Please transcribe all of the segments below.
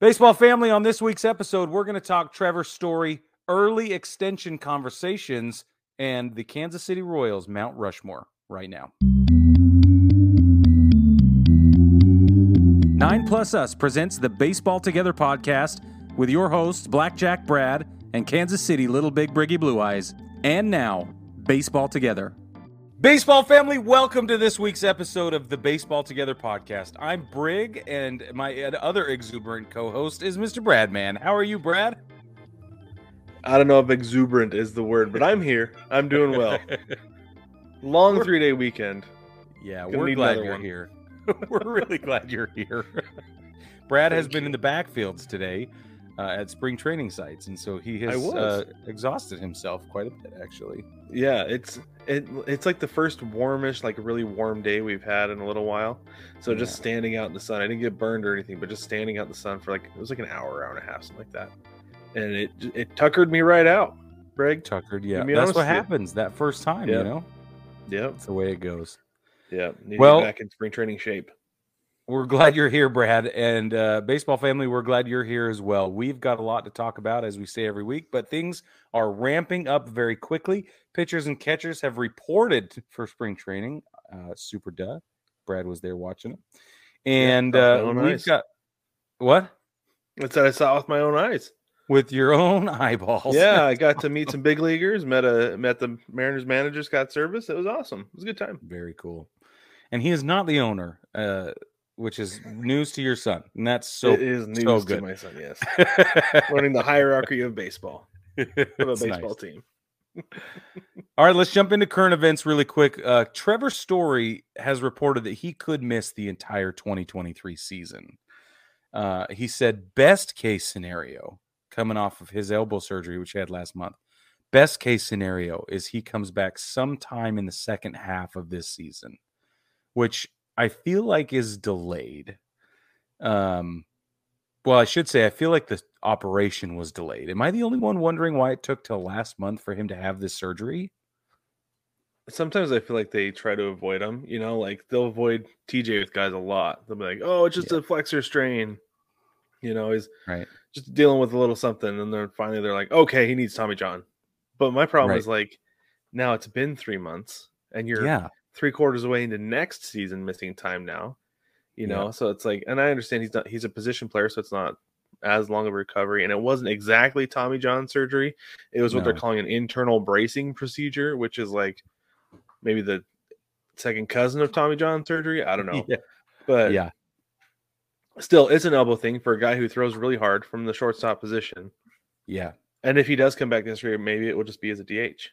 Baseball family, on this week's episode, we're going to talk Trevor Story, early extension conversations, and the Kansas City Royals Mount Rushmore right now. 9 Plus Us presents the Baseball Together podcast with your hosts, Blackjack Brad and Kansas City Little Big Briggy Blue Eyes. And now, Baseball Together. Baseball family, welcome to this week's episode of the Baseball Together podcast. I'm Brig, and my other exuberant co-host is Mr. Bradman. How are you, Brad? I don't know if exuberant is the word, but I'm here. I'm doing well. Long three-day weekend. Yeah, we're glad you're here. We're really glad you're here. Brad has been in the backfields today at spring training sites, and so he has exhausted himself quite a bit, actually. Yeah, it's like the first warmish, like really warm day we've had in a little while. So just standing out in the sun, I didn't get burned or anything, but just standing out in the sun for it was an hour, hour and a half, something like that. And it tuckered me right out, Greg. Tuckered, yeah. That's what happens that first time, you know? Yeah. That's the way it goes. Yeah. Need to get back in spring training shape. We're glad you're here, Brad, and baseball family, we're glad you're here as well. We've got a lot to talk about, as we say every week, but things are ramping up very quickly. Pitchers and catchers have reported for spring training. Super duh. Brad was there watching it. And That's what I saw with my own eyes. With your own eyeballs. Yeah, I got to meet some big leaguers, met the Mariners manager, Scott Service. It was awesome. It was a good time. Very cool. And he is not the owner, which is news to your son. And that's so good. It is news to my son, yes. Learning the hierarchy of baseball. Of a baseball team. All right, let's jump into current events really quick. Trevor Story has reported that he could miss the entire 2023 season. He said best case scenario, coming off of his elbow surgery, which he had last month, best case scenario is he comes back sometime in the second half of this season, which I feel like is delayed. Well, I should say, I feel like the operation was delayed. Am I the only one wondering why it took till last month for him to have this surgery? Sometimes I feel like they try to avoid him. You know, like they'll avoid TJ with guys a lot. They'll be like, oh, it's just a flexor strain. You know, he's just dealing with a little something. And then finally they're like, okay, he needs Tommy John. But my problem is now it's been 3 months and you're... Yeah. 3 quarters away into next season, missing time now, you know. Yeah. So it's like, and I understand he's a position player, so it's not as long of a recovery. And it wasn't exactly Tommy John surgery; it was what they're calling an internal bracing procedure, which is like maybe the second cousin of Tommy John surgery. I don't know, but still, it's an elbow thing for a guy who throws really hard from the shortstop position. Yeah, and if he does come back this year, maybe it will just be as a DH.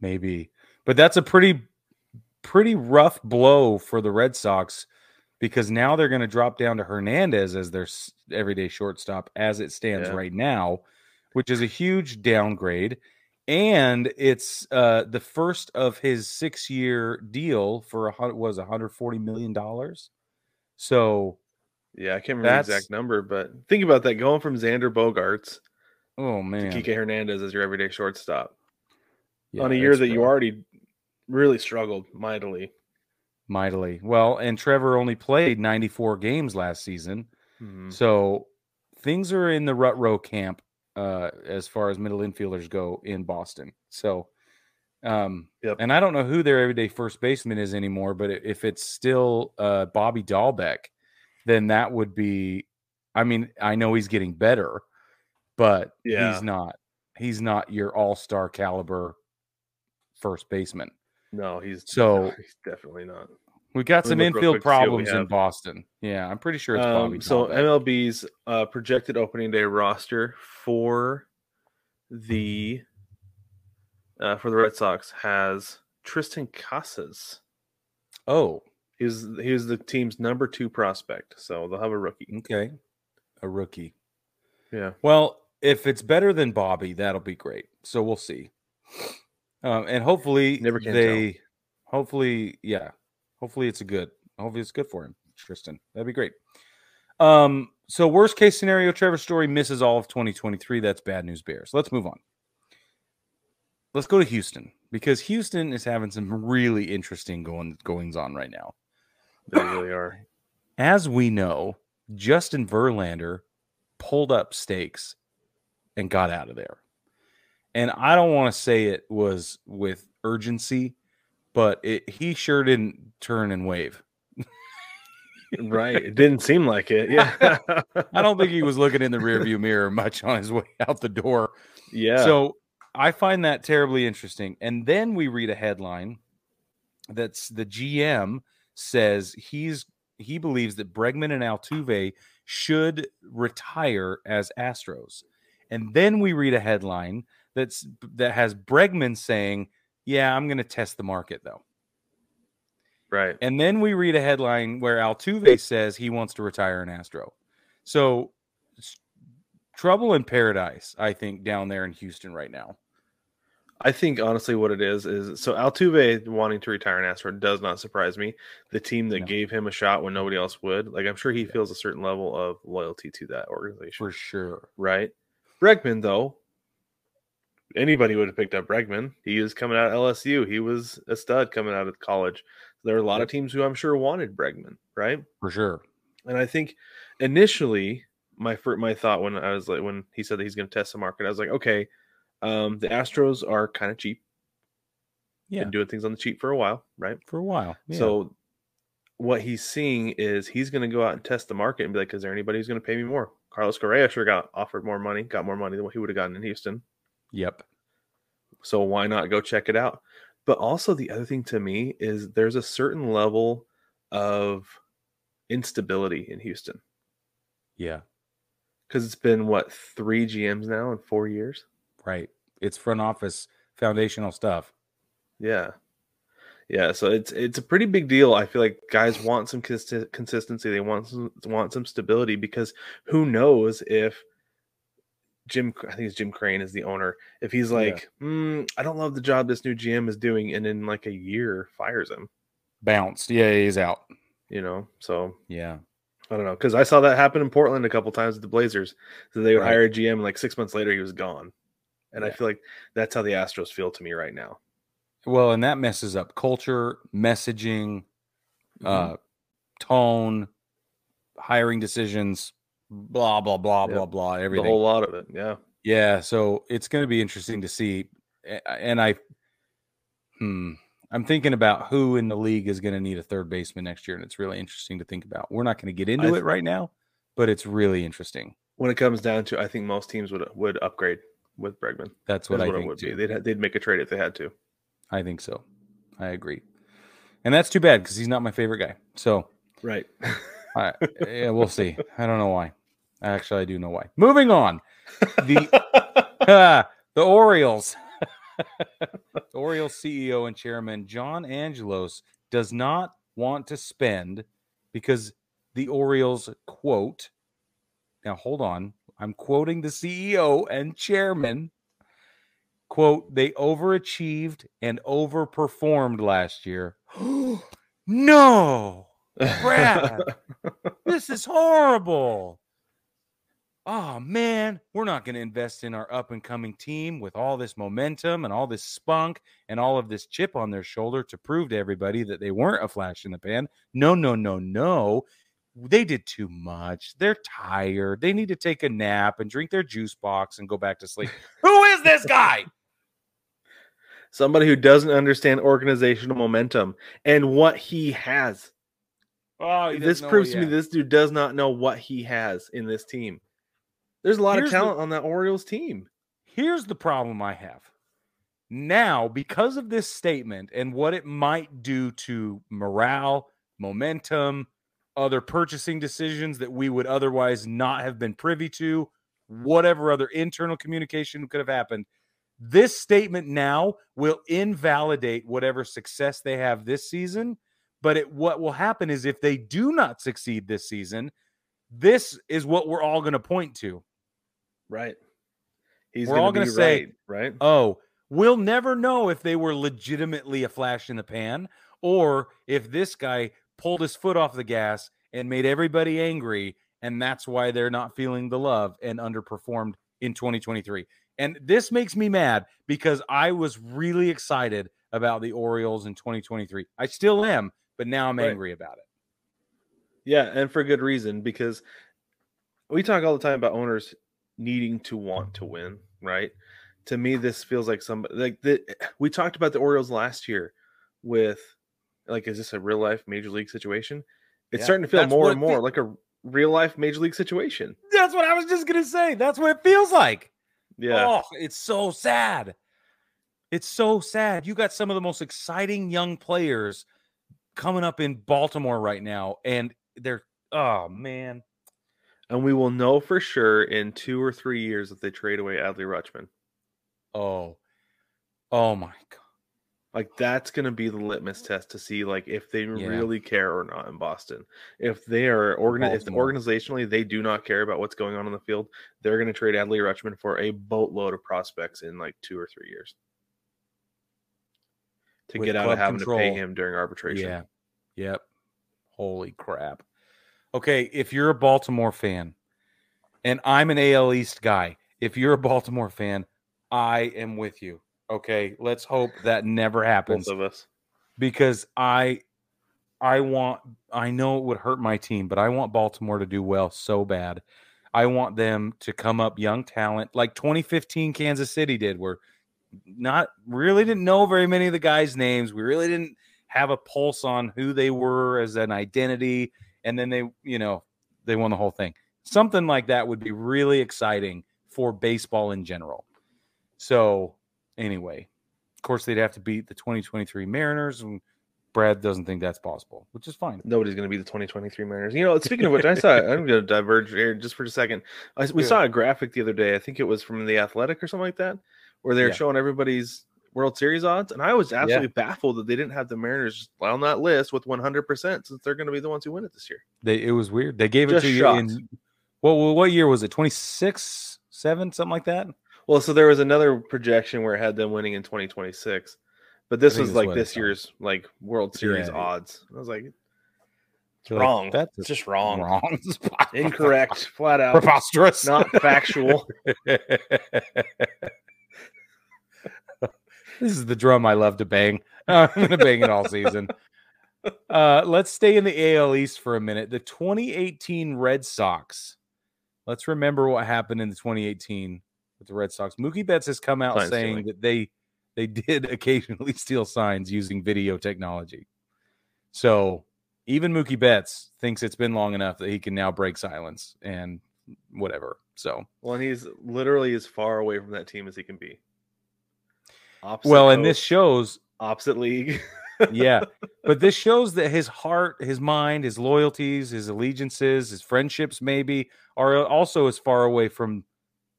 Maybe, but that's a pretty rough blow for the Red Sox, because now they're going to drop down to Hernandez as their everyday shortstop as it stands right now, which is a huge downgrade. And it's the first of his 6-year deal for $140 million. So, I can't remember the exact number, but think about that, going from Xander Bogaerts to Kike Hernandez as your everyday shortstop on a year that you already really struggled mightily. Well, and Trevor only played 94 games last season. Mm-hmm. So things are in the rut row camp as far as middle infielders go in Boston. So, and I don't know who their everyday first baseman is anymore, but if it's still Bobby Dahlbeck, then that would be, I mean, I know he's getting better, but he's not your all-star caliber first baseman. No, he's definitely not. We got some infield problems in Boston. Yeah, I'm pretty sure it's Bobby. So MLB's projected opening day roster for the Red Sox has Tristan Casas. Oh, he was the team's number 2 prospect, so they'll have a rookie. Okay, a rookie. Yeah. Well, if it's better than Bobby, that'll be great. So we'll see. And hopefully hopefully it's good for him, Tristan. That'd be great. So worst case scenario, Trevor Story misses all of 2023. That's bad news bears. Let's move on. Let's go to Houston, because Houston is having some really interesting goings on right now. They really are. As we know, Justin Verlander pulled up stakes and got out of there. And I don't want to say it was with urgency, but he sure didn't turn and wave. Right. It didn't seem like it. Yeah. I don't think he was looking in the rearview mirror much on his way out the door. Yeah. So I find that terribly interesting. And then we read a headline that's the GM says he believes that Bregman and Altuve should retire as Astros. And then we read a headline that has Bregman saying, yeah, I'm going to test the market though. Right. And then we read a headline where Altuve says he wants to retire an Astro. So trouble in paradise, I think, down there in Houston right now. I think honestly what it is so Altuve wanting to retire an Astro does not surprise me. The team that gave him a shot when nobody else would, like I'm sure he feels a certain level of loyalty to that organization. For sure. Right. Bregman though. Anybody would have picked up Bregman. He was coming out of LSU. He was a stud coming out of college. There are a lot of teams who I'm sure wanted Bregman, right? For sure. And I think initially my thought when I was like, when he said that he's going to test the market, I was like, okay, the Astros are kind of cheap. Yeah. Been doing things on the cheap for a while, right? For a while. Yeah. So what he's seeing is he's going to go out and test the market and be like, is there anybody who's going to pay me more? Carlos Correa sure got more money than what he would have gotten in Houston. Yep. So why not go check it out? But also the other thing to me is there's a certain level of instability in Houston. Yeah. Because it's been, what, 3 GMs now in 4 years? Right. It's front office foundational stuff. Yeah. Yeah. So it's a pretty big deal. I feel like guys want some consistency. They want some stability, because who knows if Jim Crane is the owner. If he's like, I don't love the job this new GM is doing, and in like a year fires him. Bounced. Yeah, he's out. You know, so. Yeah. I don't know, because I saw that happen in Portland a couple times with the Blazers. So they would hire a GM, and like 6 months later, he was gone. And I feel like that's how the Astros feel to me right now. Well, and that messes up culture, messaging, tone, hiring decisions. Blah, blah, blah, blah, blah, everything. A whole lot of it, yeah. Yeah, so it's going to be interesting to see. And I'm thinking about who in the league is going to need a third baseman next year, and it's really interesting to think about. We're not going to get into it right now, but it's really interesting. When it comes down to, I think most teams would upgrade with Bregman. That's what I think, it would too. They'd make a trade if they had to. I think so. I agree. And that's too bad, because he's not my favorite guy. So right. Yeah, we'll see. I don't know why. Actually, I do know why. Moving on. The Orioles. The Orioles CEO and chairman John Angelos does not want to spend because the Orioles, quote, now hold on, I'm quoting the CEO and chairman, quote, they overachieved and overperformed last year. No! Brad, this is horrible. Oh man, we're not going to invest in our up and coming team with all this momentum and all this spunk and all of this chip on their shoulder to prove to everybody that they weren't a flash in the pan. No. They did too much. They're tired. They need to take a nap and drink their juice box and go back to sleep. Who is this guy? Somebody who doesn't understand organizational momentum and what he has. Oh, this proves to me this dude does not know what he has in this team. There's a lot of talent on that Orioles team. Here's the problem I have. Now, because of this statement and what it might do to morale, momentum, other purchasing decisions that we would otherwise not have been privy to, whatever other internal communication could have happened, this statement now will invalidate whatever success they have this season. But what will happen is if they do not succeed this season, this is what we're all going to point to. Right. We're all going to say, right? Oh, we'll never know if they were legitimately a flash in the pan or if this guy pulled his foot off the gas and made everybody angry, and that's why they're not feeling the love and underperformed in 2023. And this makes me mad because I was really excited about the Orioles in 2023. I still am, but now I'm angry about it. Yeah, and for good reason, because we talk all the time about owners needing to want to win, right? To me, this feels like somebody like the, we talked about the Orioles last year with like, is this a real life major league situation? It's starting to feel more and more like a real life major league situation. That's what I was just going to say. That's what it feels like. Yeah. Oh, it's so sad. It's so sad. You got some of the most exciting young players coming up in Baltimore right now. And they're, oh man. And we will know for sure in 2 or 3 years if they trade away Adley Rutschman. Oh my God. Like that's going to be the litmus test to see like if they really care or not in Boston. If they are organized, organizationally, they do not care about what's going on the field. They're going to trade Adley Rutschman for a boatload of prospects in like 2 or 3 years to get out of having to pay him during arbitration. Yeah. Yep. Holy crap. Okay. If you're a Baltimore fan and I'm an AL East guy, if you're a Baltimore fan, I am with you. Okay, let's hope that never happens. Both of us. Because I know it would hurt my team, but I want Baltimore to do well so bad. I want them to come up young talent like 2015 Kansas City did, where not really didn't know very many of the guys' names. We really didn't have a pulse on who they were as an identity, and then they won the whole thing. Something like that would be really exciting for baseball in general. So anyway, of course, they'd have to beat the 2023 Mariners, and Brad doesn't think that's possible, which is fine. Nobody's going to be the 2023 Mariners. You know, speaking of which, I'm going to diverge here just for a second. We saw a graphic the other day. I think it was from The Athletic or something like that, where they're showing everybody's World Series odds, and I was absolutely baffled that they didn't have the Mariners on that list with 100% since they're going to be the ones who win it this year. It was weird. They gave just it to shocked. You in what year was it? 26, 7, something like that? Well, so there was another projection where it had them winning in 2026, but this was like this year's like World Series odds. I was like, it's wrong. That's just wrong. Incorrect, flat out. Preposterous. Not factual. This is the drum I love to bang. I'm going to bang it all season. Let's stay in the AL East for a minute. The 2018 Red Sox. Let's remember what happened in the 2018 with the Red Sox. Mookie Betts has come out saying that they did occasionally steal signs using video technology. So even Mookie Betts thinks it's been long enough that he can now break silence and whatever. So well, and he's literally as far away from that team as he can be. This shows opposite league. Yeah. But this shows that his heart, his mind, his loyalties, his allegiances, his friendships maybe are also as far away from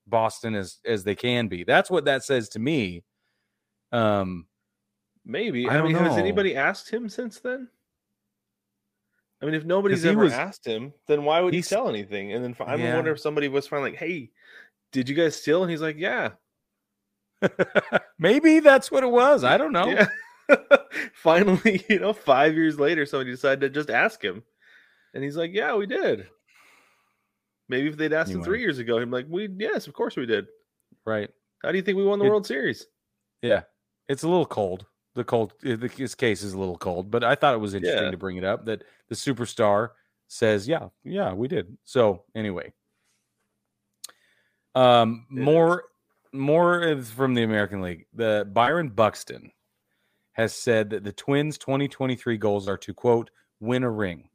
Boston as they can be. That's what that says to me. Maybe. I mean, has anybody asked him since then? I mean, if nobody's ever asked him, then why would he sell anything? And then I wonder if somebody was finally like, hey, did you guys steal? And he's like, yeah. Maybe that's what it was. I don't know. Yeah. Finally, 5 years later, somebody decided to just ask him. And he's like, yeah, we did. Maybe if they'd asked him 3 years ago, he'd be like, yes, of course we did. Right. How do you think we won the World Series? Yeah. It's a little cold. His case is a little cold, but I thought it was interesting to bring it up that the superstar says, yeah, we did. So anyway, more is from the American League. The Byron Buxton has said that the Twins' 2023 goals are to, quote, win a ring.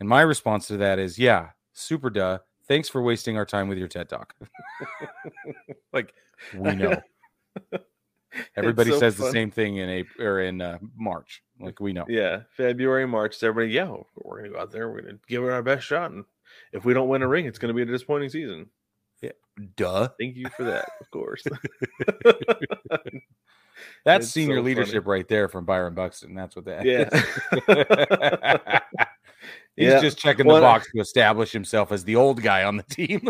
And my response to that is, yeah. Super duh. Thanks for wasting our time with your TED Talk. Like, we know. Everybody says the same thing in April or in March. Like, we know. Yeah. February, March. Everybody, we're going to go out there. We're going to give it our best shot. And if we don't win a ring, it's going to be a disappointing season. Yeah. Duh. Thank you for that, of course. That's senior leadership right there from Byron Buxton. That's what that is. He's just checking the box to establish himself as the old guy on the team.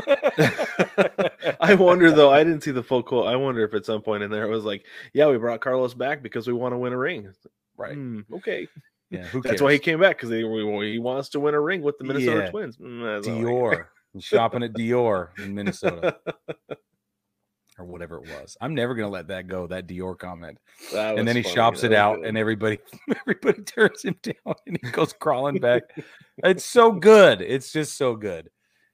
I wonder, though, I didn't see the full quote. I wonder if at some point in there it was like, yeah, we brought Carlos back because we want to win a ring. Right. Okay. Yeah, who cares? That's why he came back, because he wants to win a ring with the Minnesota Twins. Dior. Shopping at Dior in Minnesota. Or whatever it was. I'm never going to let that go, that Dior comment. That and then he funny. Shops that it out, good. And everybody turns him down, and he goes crawling back. It's so good. It's just so good.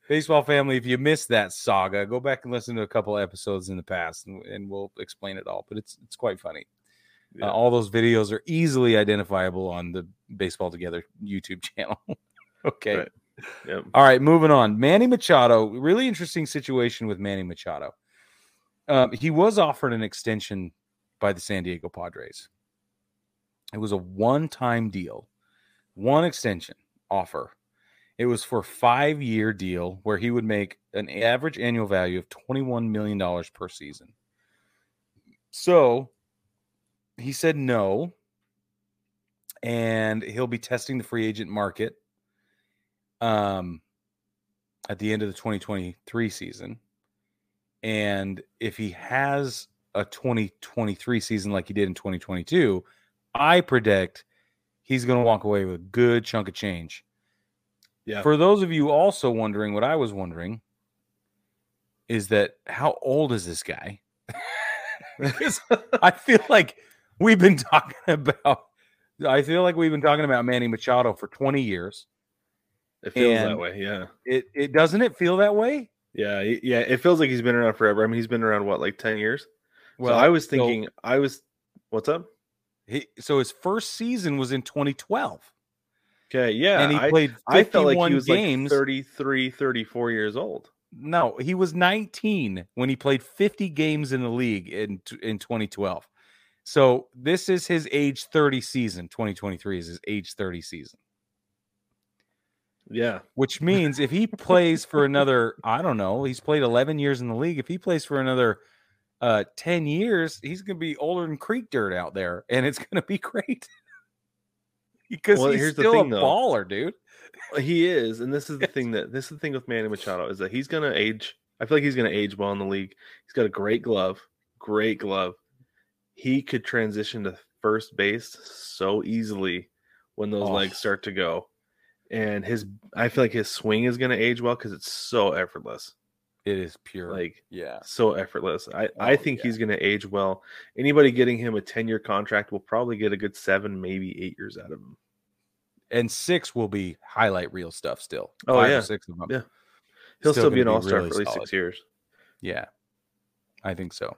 Baseball family, if you missed that saga, go back and listen to a couple episodes in the past, and we'll explain it all. But it's quite funny. Yeah. All those videos are easily identifiable on the Baseball Together YouTube channel. Okay. Right. Yep. All right, moving on. Manny Machado, really interesting situation with Manny Machado. He was offered an extension by the San Diego Padres. It was a one-time deal, one extension offer. It was for a 5-year deal where he would make an average annual value of $21 million per season. So he said no, and he'll be testing the free agent market at the end of the 2023 season. And if he has a 2023 season like he did in 2022, I predict he's going to walk away with a good chunk of change. Yeah. For those of you also wondering what I was wondering is that how old is this guy? I feel like we've been talking about Manny Machado for 20 years. It feels that way, yeah. It doesn't it feel that way? Yeah, it feels like he's been around forever. I mean, he's been around, what, like 10 years? Well, so I was thinking, what's up? So his first season was in 2012. Okay, yeah. And he played 51 games. I felt like he was like 33, 34 years old. No, he was 19 when he played 50 games in the league in 2012. So this is his age 30 season. 2023 is his age 30 season. Yeah. Which means if he plays for another, I don't know, he's played 11 years in the league. If he plays for another 10 years, he's going to be older than creek dirt out there, and it's going to be great. Because he's still a baller, dude. He is, and this is the thing with Manny Machado is that he's going to age. I feel like he's going to age well in the league. He's got a great glove. He could transition to first base so easily when those legs start to go. And I feel like his swing is going to age well because it's so effortless. It is pure. So effortless. I think he's going to age well. Anybody getting him a 10-year contract will probably get a good 7, maybe 8 years out of him. And 6 will be highlight reel stuff still. 5 or 6 of them. Yeah. He'll still be an all-star really for at least solid. 6 years. Yeah. I think so.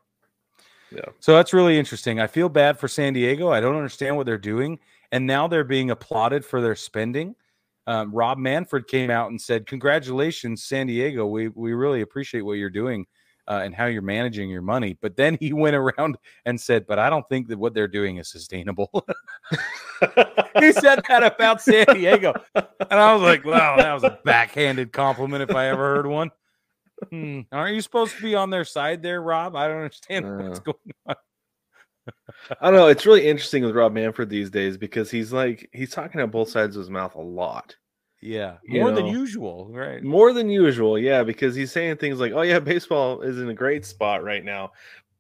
Yeah. So that's really interesting. I feel bad for San Diego. I don't understand what they're doing. And now they're being applauded for their spending. Rob Manfred came out and said, "Congratulations, San Diego. We really appreciate what you're doing and how you're managing your money." But then he went around and said, "But I don't think that what they're doing is sustainable." He said that about San Diego. And I was like, wow, that was a backhanded compliment if I ever heard one. Aren't you supposed to be on their side there, Rob? I don't understand what's going on. I don't know. It's really interesting with Rob Manfred these days because he's talking out both sides of his mouth a lot. Yeah. More than usual, right? More than usual, yeah, because he's saying things like, oh, yeah, baseball is in a great spot right now,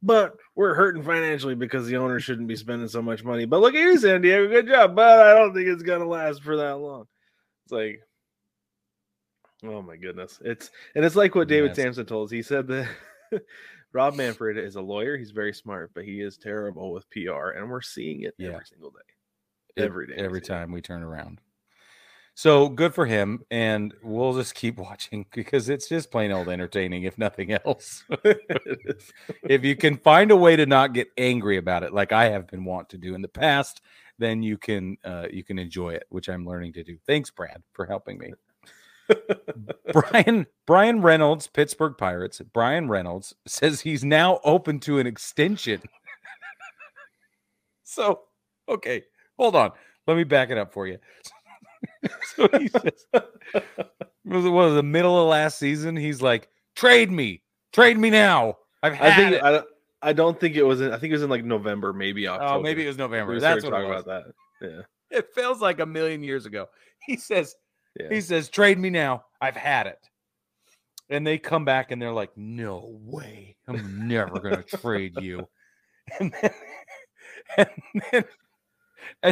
but we're hurting financially because the owner shouldn't be spending so much money. But look at you, San Diego. Good job. But I don't think it's going to last for that long. It's like, oh, my goodness. It's like what David Sampson told us. He said that Rob Manfred is a lawyer. He's very smart, but he is terrible with PR, and we're seeing it every single day. Every time we turn around. So good for him, and we'll just keep watching because it's just plain old entertaining, if nothing else. If you can find a way to not get angry about it, like I have been wont to do in the past, then you can enjoy it, which I'm learning to do. Thanks, Brad, for helping me. Brian Reynolds, Pittsburgh Pirates. Brian Reynolds says he's now open to an extension. So, okay, hold on. Let me back it up for you. So he says, it was the middle of last season. He's like, trade me now. I don't think it was. I think it was in like November, maybe October. Oh, maybe it was November. That's what I was talking about. Yeah, it feels like a million years ago. He says, Yeah. He says, trade me now. I've had it. And they come back and they're like, no way. I'm never going to trade you. And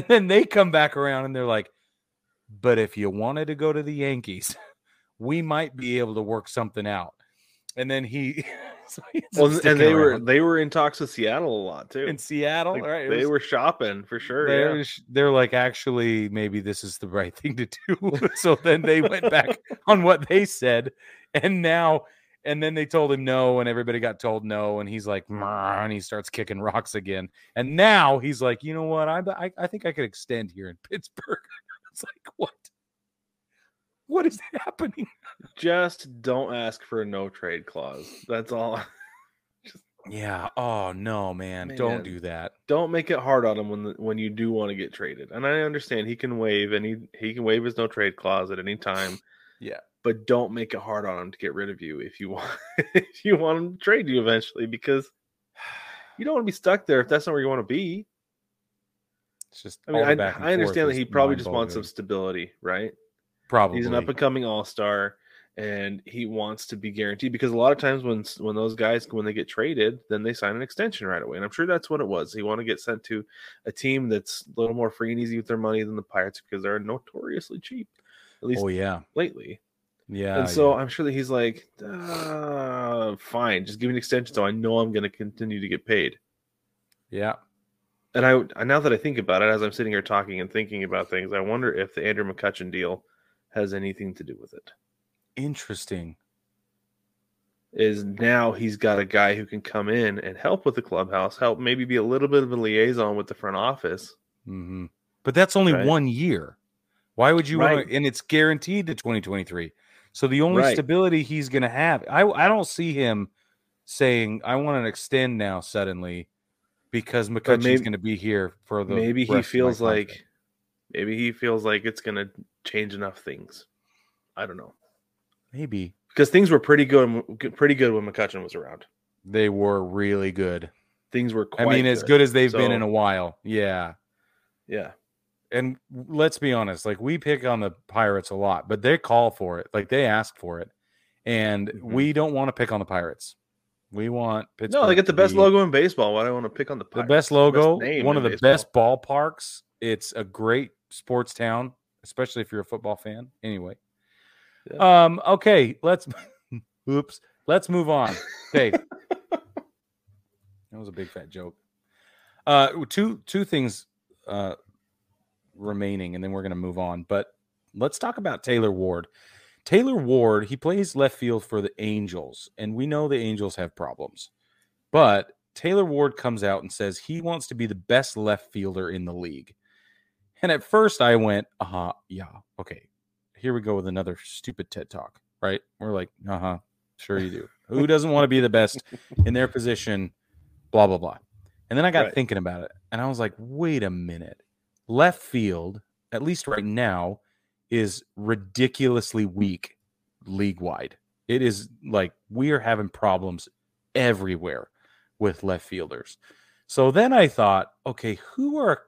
then they come back around and they're like, but if you wanted to go to the Yankees, we might be able to work something out. And then he they were in talks with Seattle a lot too. In Seattle, like, right? They were shopping for sure. They're like, actually, maybe this is the right thing to do. So then they went back on what they said, and then they told him no, and everybody got told no, and he's like, and he starts kicking rocks again. And now he's like, you know what? I think I could extend here in Pittsburgh. It's like, what? What is happening? Just don't ask for a no trade clause. That's all. Yeah. Oh no, man. Don't do that. Don't make it hard on him when you do want to get traded. And I understand he can waive his no trade clause at any time. Yeah. But don't make it hard on him to get rid of you if you want him to trade you eventually, because you don't want to be stuck there if that's not where you want to be. It's just. I mean, I understand that he probably just wants some stability, right? Probably. He's an up-and-coming all-star, and he wants to be guaranteed, because a lot of times when those guys, when they get traded, then they sign an extension right away. And I'm sure that's what it was. He wanted to get sent to a team that's a little more free and easy with their money than the Pirates, because they're notoriously cheap, at least lately. Yeah. And so I'm sure that he's like, fine, just give me an extension so I know I'm going to continue to get paid. Yeah. And I now that I think about it, as I'm sitting here talking and thinking about things, I wonder if the Andrew McCutchen deal has anything to do with it. Interesting. Is now he's got a guy who can come in and help with the clubhouse, help maybe be a little bit of a liaison with the front office. Mm-hmm. But that's only 1 year. Why would you want to? And it's guaranteed to 2023. So the only stability he's going to have, I don't see him saying, I want to extend now suddenly because McCutchen's going to be here for the. Maybe he feels like it's going to change enough things. I don't know. Maybe. Because things were pretty good when McCutchen was around. They were really good. Things were quite good. As good as they've been in a while. Yeah. Yeah. And let's be honest, like, we pick on the Pirates a lot, but they call for it. Like, they ask for it. And we don't want to pick on the Pirates. We want Pittsburgh. No, they get the best logo in baseball. Why do I want to pick on the Pirates? The best logo, one of the best ballparks. It's a great sports town, especially if you're a football fan. Anyway, yeah. Okay, let's move on. Dave, that was a big fat joke. Two things remaining, and then we're going to move on. But let's talk about Taylor Ward. Taylor Ward, he plays left field for the Angels, and we know the Angels have problems. But Taylor Ward comes out and says he wants to be the best left fielder in the league. And at first I went, okay, here we go with another stupid TED Talk, right? We're like, sure you do. Who doesn't want to be the best in their position, blah, blah, blah. And then I got thinking about it, and I was like, wait a minute. Left field, at least right now, is ridiculously weak league-wide. It is like we are having problems everywhere with left fielders. So then I thought, okay, who are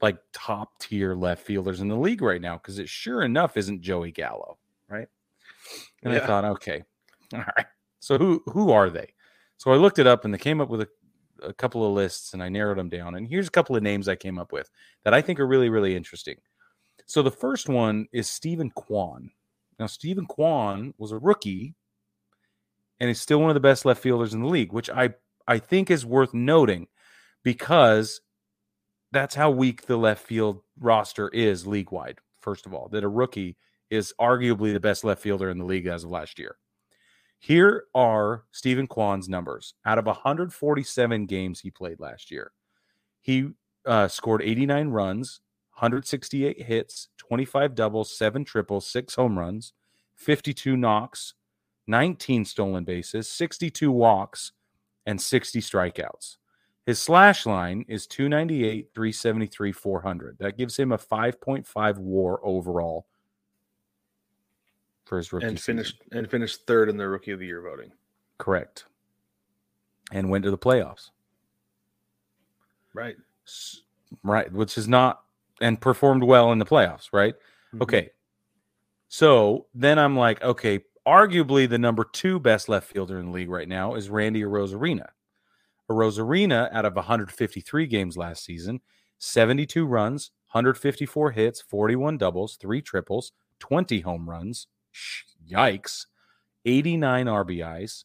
like top tier left fielders in the league right now? Because it sure enough isn't Joey Gallo, right? And I thought, okay, all right. So who are they? So I looked it up, and they came up with a couple of lists, and I narrowed them down. And here's a couple of names I came up with that I think are really, really interesting. So the first one is Stephen Kwan. Now, Stephen Kwan was a rookie, and he's still one of the best left fielders in the league, which I think is worth noting, because that's how weak the left field roster is league-wide, first of all, that a rookie is arguably the best left fielder in the league as of last year. Here are Stephen Kwan's numbers. Out of 147 games he played last year, he scored 89 runs, 168 hits, 25 doubles, 7 triples, 6 home runs, 52 knocks, 19 stolen bases, 62 walks, and 60 strikeouts. His slash line is 298, 373, 400. That gives him a 5.5 WAR overall for his rookie season. And finished third in the Rookie of the Year voting. Correct. And went to the playoffs. Right, which is not, and performed well in the playoffs, right? Mm-hmm. Okay. So then I'm like, okay, arguably the number two best left fielder in the league right now is Randy Arozarena. Arozarena, out of 153 games last season, 72 runs, 154 hits, 41 doubles, 3 triples, 20 home runs. Yikes. 89 RBIs,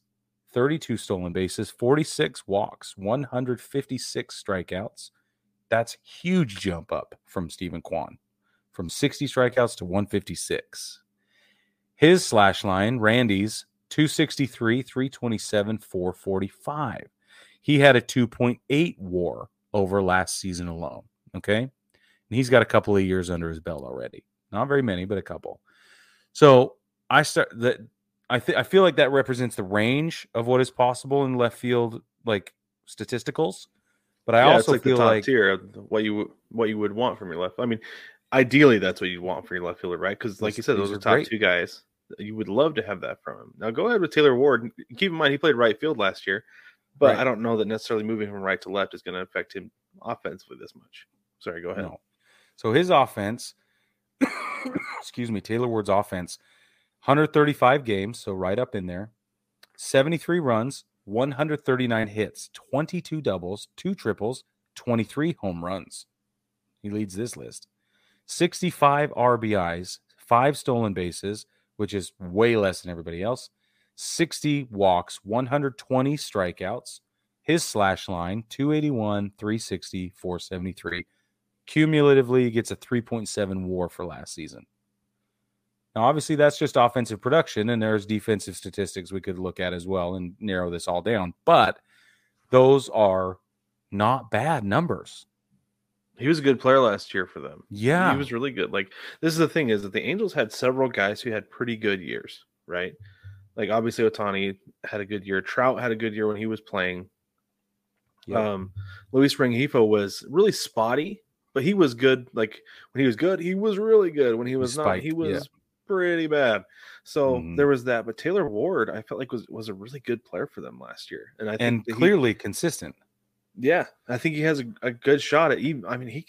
32 stolen bases, 46 walks, 156 strikeouts. That's huge jump up from Stephen Kwan, from 60 strikeouts to 156. His slash line, Randy's, 263, 327, 445. He had a 2.8 WAR over last season alone, okay? And he's got a couple of years under his belt already. Not very many, but a couple. So I feel like that represents the range of what is possible in left field, like statisticals. But I also feel the top like tier of what you would want from your left. I mean, ideally that's what you want for your left fielder, right? Because like you said, those are top two guys. You would love to have that from him. Now go ahead with Taylor Ward. Keep in mind he played right field last year, but right. I don't know that necessarily moving from right to left is going to affect him offensively this much. Sorry, go ahead. No. So his offense, excuse me, Taylor Ward's offense. 135 games, so right up in there. 73 runs, 139 hits, 22 doubles, 2 triples, 23 home runs. He leads this list. 65 RBIs, 5 stolen bases, which is way less than everybody else. 60 walks, 120 strikeouts. His slash line, 281, 360, 473. Cumulatively, he gets a 3.7 WAR for last season. Now, obviously, that's just offensive production, and there's defensive statistics we could look at as well and narrow this all down. But those are not bad numbers. He was a good player last year for them. Yeah. He was really good. Like, this is the thing is that the Angels had several guys who had pretty good years, right? Like, obviously, Ohtani had a good year. Trout had a good year when he was playing. Yeah. Luis Rengifo was really spotty, but he was good. Like, when he was good, he was really good. When he was not, he was... Yeah. Pretty bad. So there was that, but Taylor Ward I felt like was a really good player for them last year, and I think and clearly consistent. Yeah, I think he has a good shot at even. I mean,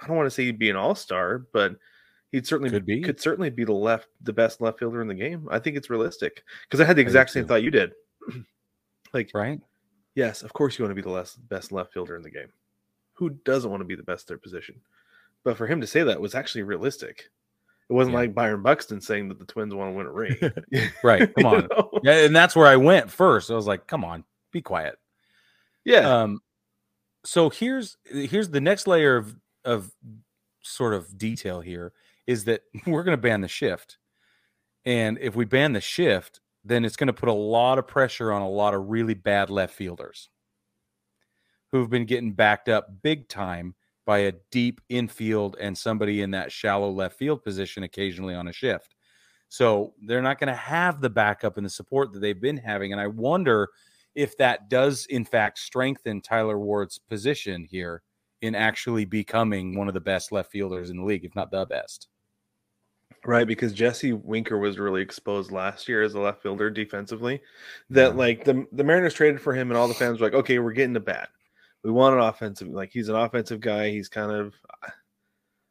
I don't want to say he'd be an all-star, but he'd certainly could certainly be the best left fielder in the game. I think it's realistic because I had the exact same thought you did. Like, right? Yes, of course you want to be the best left fielder in the game. Who doesn't want to be the best at their position? But for him to say that was actually realistic. It wasn't like Byron Buxton saying that the Twins want to win a ring. Right. Come on. You know? Yeah, and that's where I went first. I was like, come on, be quiet. Yeah. So here's the next layer of sort of detail here is that we're going to ban the shift. And if we ban the shift, then it's going to put a lot of pressure on a lot of really bad left fielders who've been getting backed up big time by a deep infield and somebody in that shallow left field position occasionally on a shift. So they're not going to have the backup and the support that they've been having. And I wonder if that does, in fact, strengthen Tyler Ward's position here in actually becoming one of the best left fielders in the league, if not the best. Right, because Jesse Winker was really exposed last year as a left fielder defensively. That like the Mariners traded for him and all the fans were like, okay, we're getting the bat. We want an offensive, like he's an offensive guy. He's kind of,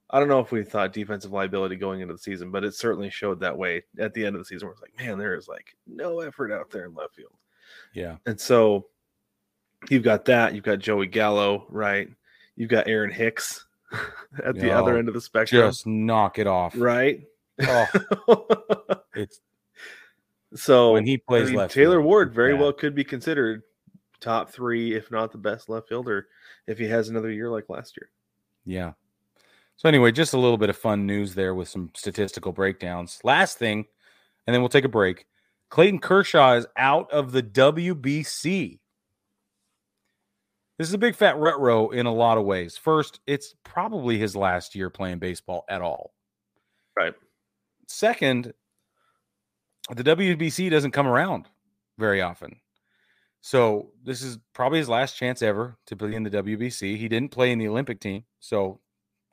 I don't know if we thought defensive liability going into the season, but it certainly showed that way at the end of the season. Where it's like, man, there is like no effort out there in left field. Yeah. And so you've got that. You've got Joey Gallo, right? You've got Aaron Hicks at the other end of the spectrum. Just knock it off. Right. Oh. It's so when he plays left Taylor field, Ward very well could be considered top three, if not the best left fielder, if he has another year like last year. Yeah. So anyway, just a little bit of fun news there with some statistical breakdowns. Last thing, and then we'll take a break. Clayton Kershaw is out of the WBC. This is a big fat rut-row in a lot of ways. First, it's probably his last year playing baseball at all. Right. Second, the WBC doesn't come around very often. So this is probably his last chance ever to play in the WBC. He didn't play in the Olympic team, so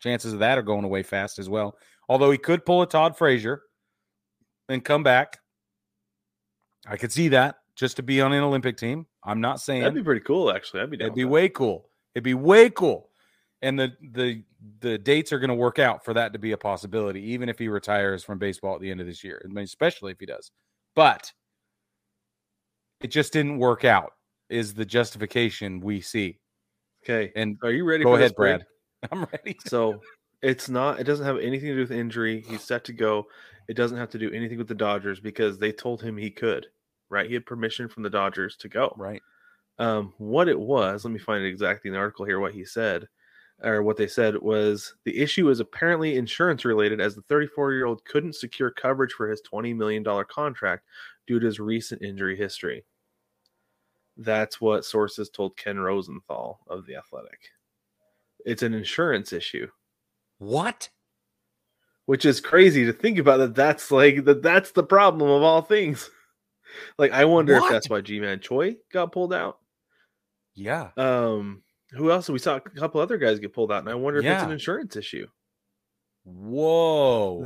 chances of that are going away fast as well. Although he could pull a Todd Frazier and come back. I could see that just to be on an Olympic team. I'm not saying. That'd be pretty cool, actually. That'd be way cool. And the dates are going to work out for that to be a possibility, even if he retires from baseball at the end of this year, I mean, especially if he does. But it just didn't work out is the justification we see. Okay. And are you ready? Go ahead, Brad. I'm ready. So it doesn't have anything to do with injury. He's set to go. It doesn't have to do anything with the Dodgers because they told him he could, right? He had permission from the Dodgers to go. Right. What it was, let me find it exactly in the article here, what he said. Or what they said was the issue is apparently insurance related, as the 34-year-old couldn't secure coverage for his $20 million contract due to his recent injury history. That's what sources told Ken Rosenthal of The Athletic. It's an insurance issue. What? Which is crazy to think about that. That's the problem of all things. Like, I wonder if that's why G-Man Choi got pulled out. Yeah. Who else? We saw a couple other guys get pulled out, and I wonder if it's an insurance issue. Whoa.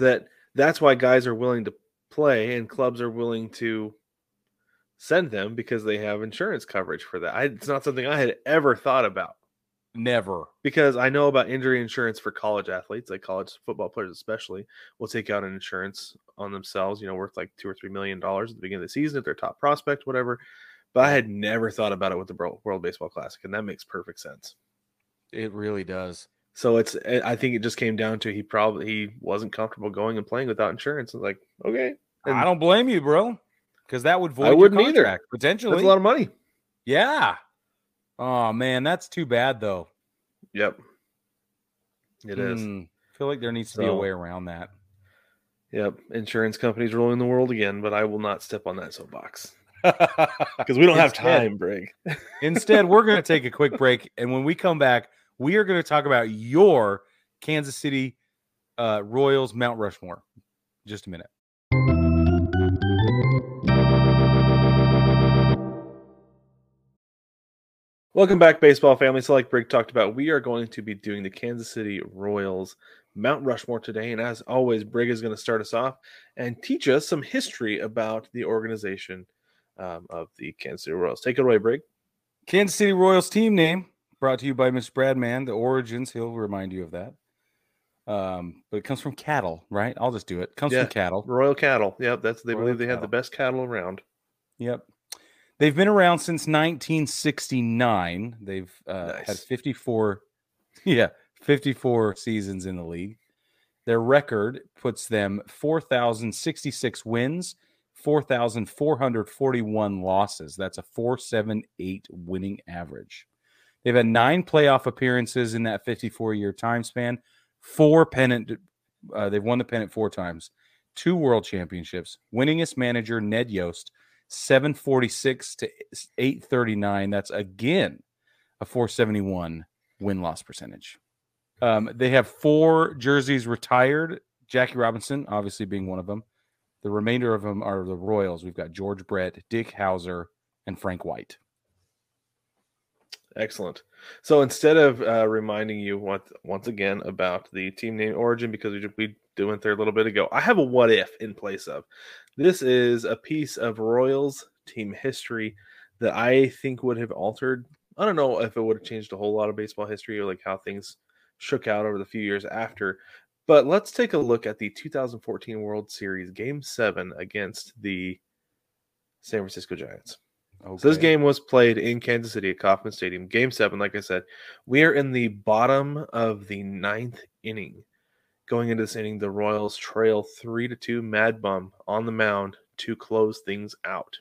That's why guys are willing to play and clubs are willing to send them, because they have insurance coverage for that. It's not something I had ever thought about. Never. Because I know about injury insurance for college athletes, like college football players especially, will take out an insurance on themselves, worth like $2 or $3 million at the beginning of the season if they're top prospect, whatever. But I had never thought about it with the World Baseball Classic, and that makes perfect sense. It really does. So I think it just came down to he wasn't comfortable going and playing without insurance. I was like, okay. And I don't blame you, bro, because that would void your contract. Either. Potentially. That's a lot of money. Yeah. Oh, man, that's too bad, though. Yep. It is. I feel like there needs to be a way around that. Yep. Insurance companies ruling the world again, but I will not step on that soapbox. Because we don't have time, Brig. Instead, we're going to take a quick break. And when we come back, we are going to talk about your Kansas City Royals Mount Rushmore. Just a minute. Welcome back, baseball family. So like Brig talked about, we are going to be doing the Kansas City Royals Mount Rushmore today. And as always, Brig is going to start us off and teach us some history about the organization of the Kansas City Royals. Take it away, Brig. Kansas City Royals team name, brought to you by Mr. Bradman. The origins, he'll remind you of that. But it comes from cattle, right? I'll just do it. It comes from cattle. Royal cattle. Yep, they believe they had the best cattle around. Yep. They've been around since 1969. They've had 54 seasons in the league. Their record puts them 4,066 wins, 4,441 losses. That's a 4.78 winning average. They've had 9 playoff appearances in that 54-year time span. 4 pennant. They've won the pennant 4 times. 2 world championships. Winningest manager Ned Yost, 746 to 839. That's again a 471 win-loss percentage. They have 4 jerseys retired. Jackie Robinson, obviously, being one of them. The remainder of them are the Royals. We've got George Brett, Dick Hauser, and Frank White. Excellent. So instead of reminding you once again about the team name origin, because we went there a little bit ago, I have a what if in place of. This is a piece of Royals team history that I think would have altered. I don't know if it would have changed a whole lot of baseball history or like how things shook out over the few years after. But let's take a look at the 2014 World Series, Game 7 against the San Francisco Giants. Okay. So this game was played in Kansas City at Kauffman Stadium. Game 7, like I said, we are in the bottom of the 9th inning. Going into this inning, the Royals trail 3-2 Mad Bum on the mound to close things out.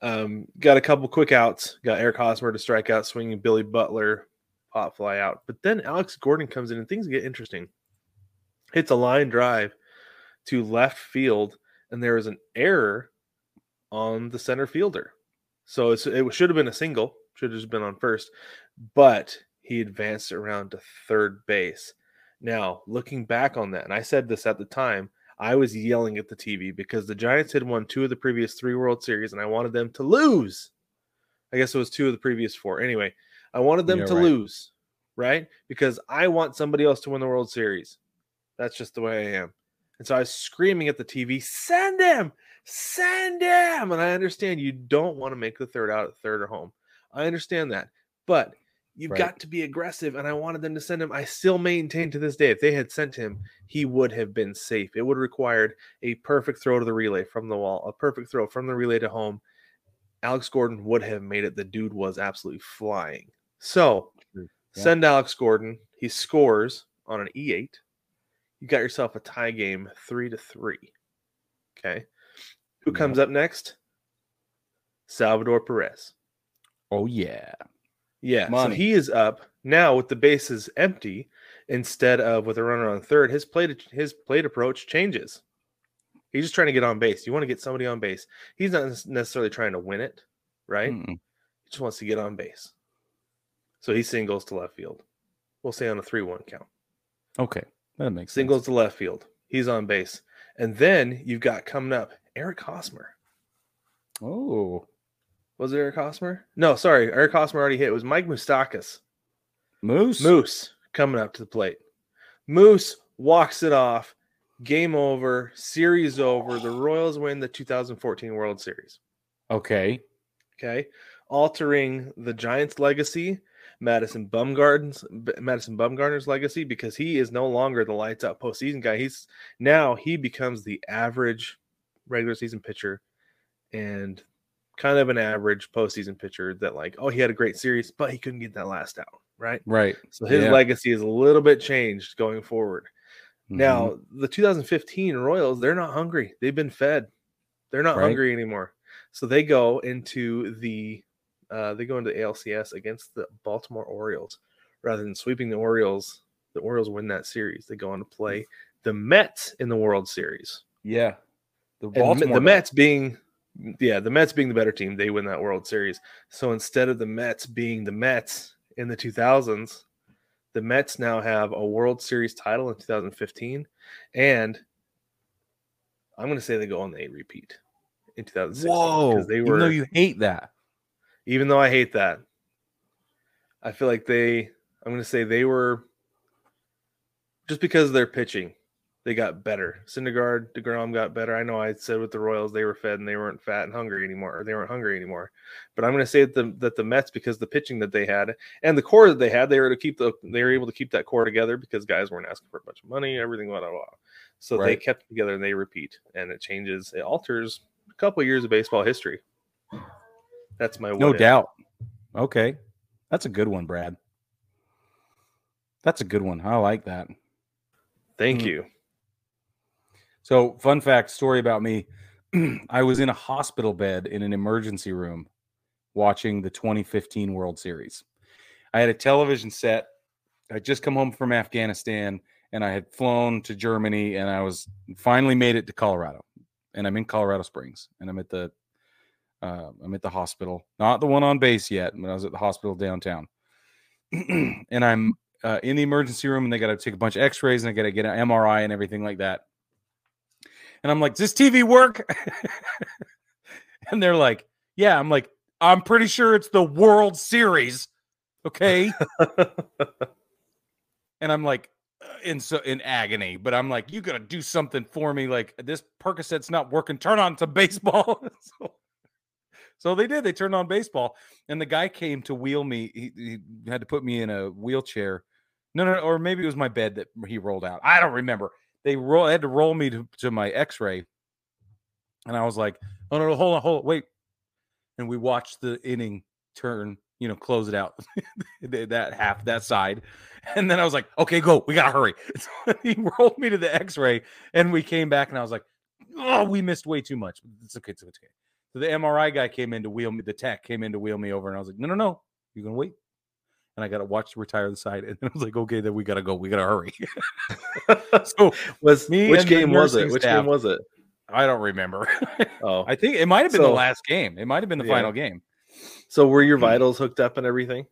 Got a couple quick outs. Got Eric Hosmer to strike out, swinging Billy Butler, pop fly out. But then Alex Gordon comes in and things get interesting. Hits a line drive to left field, and there is an error on the center fielder. So it should have been a single, should have just been on first, but he advanced around to third base. Now, looking back on that, and I said this at the time, I was yelling at the TV because the Giants had won 2 of the previous 3 World Series, and I wanted them to lose. I guess it was 2 of the previous 4. Anyway, I wanted them to lose, right? Because I want somebody else to win the World Series. That's just the way I am. And so I was screaming at the TV, send him! Send him! And I understand you don't want to make the third out at third or home. I understand that. But You've got to be aggressive, and I wanted them to send him. I still maintain to this day, if they had sent him, he would have been safe. It would have required a perfect throw to the relay from the wall, a perfect throw from the relay to home. Alex Gordon would have made it. The dude was absolutely flying. So send Alex Gordon. He scores on an E8. You got yourself a tie game, 3-3. Okay. Who comes up next? Salvador Perez. Oh, yeah. Yeah, so he is up now with the bases empty instead of with a runner on third. His plate approach changes. He's just trying to get on base. You want to get somebody on base. He's not necessarily trying to win it, right? Mm-mm. He just wants to get on base. So he singles to left field. We'll say on a 3-1 count. Okay, that makes sense. Singles to left field. He's on base. And then you've got coming up Eric Hosmer. Oh, was it Eric Hosmer? No, sorry. Eric Hosmer already hit. It was Mike Moustakas. Moose coming up to the plate. Moose walks it off. Game over. Series over. The Royals win the 2014 World Series. Okay. Altering the Giants' legacy, Madison Bumgarner's legacy, because he is no longer the lights out postseason guy. He becomes the average regular season pitcher and kind of an average postseason pitcher that, like, he had a great series, but he couldn't get that last out, right? Right. So his legacy is a little bit changed going forward. Mm-hmm. Now, the 2015 Royals, they're not hungry. They've been fed. They're not hungry anymore. So they go into the ALCS against the Baltimore Orioles. Rather than sweeping the Orioles win that series. They go on to play the Mets in the World Series. Yeah. The Mets being the better team, they win that World Series. So instead of the Mets being the Mets in the 2000s, the Mets now have a World Series title in 2015. And I'm going to say they go on the 8-repeat in 2016. Whoa, even though you hate that. Even though I hate that. I feel like I'm going to say they were, just because of their pitching, they got better. Syndergaard, DeGrom got better. I know I said with the Royals they were fed and they weren't fat and hungry anymore, or they weren't hungry anymore. But I'm going to say that the Mets, because the pitching that they had and the core that they had, they were able to keep that core together because guys weren't asking for a bunch of money, everything, blah, blah, blah. So they kept it together and they repeat, and it alters a couple of years of baseball history. That's my no doubt. Okay, that's a good one, Brad. That's a good one. I like that. Thank you. So, fun fact, story about me. I was in a hospital bed in an emergency room watching the 2015 World Series. I had a television set. I'd just come home from Afghanistan, and I had flown to Germany, and I was finally made it to Colorado. And I'm in Colorado Springs, and I'm at the hospital. Not the one on base yet, but I was at the hospital downtown. And I'm in the emergency room, and they got to take a bunch of x-rays, and I got to get an MRI and everything like that. And I'm like, does this TV work? And they're like, yeah. I'm like, I'm pretty sure it's the World Series. Okay. And I'm like, in agony. But I'm like, you got to do something for me. Like, this Percocet's not working. Turn on some baseball. So they did. They turned on baseball. And the guy came to wheel me. He had to put me in a wheelchair. No, or maybe it was my bed that he rolled out. I don't remember. They had to roll me to my x-ray. And I was like, oh, no, hold on, wait. And we watched the inning turn, close it out, that side. And then I was like, okay, go. We got to hurry. So he rolled me to the x-ray, and we came back, and I was like, oh, we missed way too much. It's okay. So the MRI guy came in to wheel me, the tech came in to wheel me over, and I was like, no, you're going to wait. And I got to watch retire the side. And then I was like, okay, then we got to go. We got to hurry. Which game was it? I don't remember. Oh, I think it might have been the last game. It might have been the final game. So were your vitals hooked up and everything?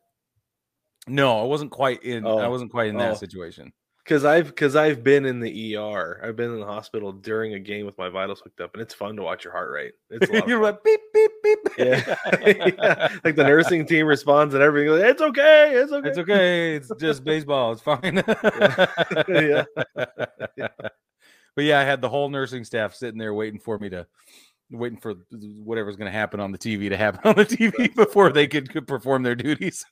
No, I wasn't quite in. I wasn't quite in that situation. Because I've been in the ER. I've been in the hospital during a game with my vitals hooked up, and it's fun to watch your heart rate. It's a lot You're like, beep, beep, beep. Yeah. Yeah. Like the nursing team responds and everything. Like, it's okay. It's just baseball. It's fine. Yeah. Yeah. But, yeah, I had the whole nursing staff sitting there waiting for whatever's going to happen on the TV before they could perform their duties.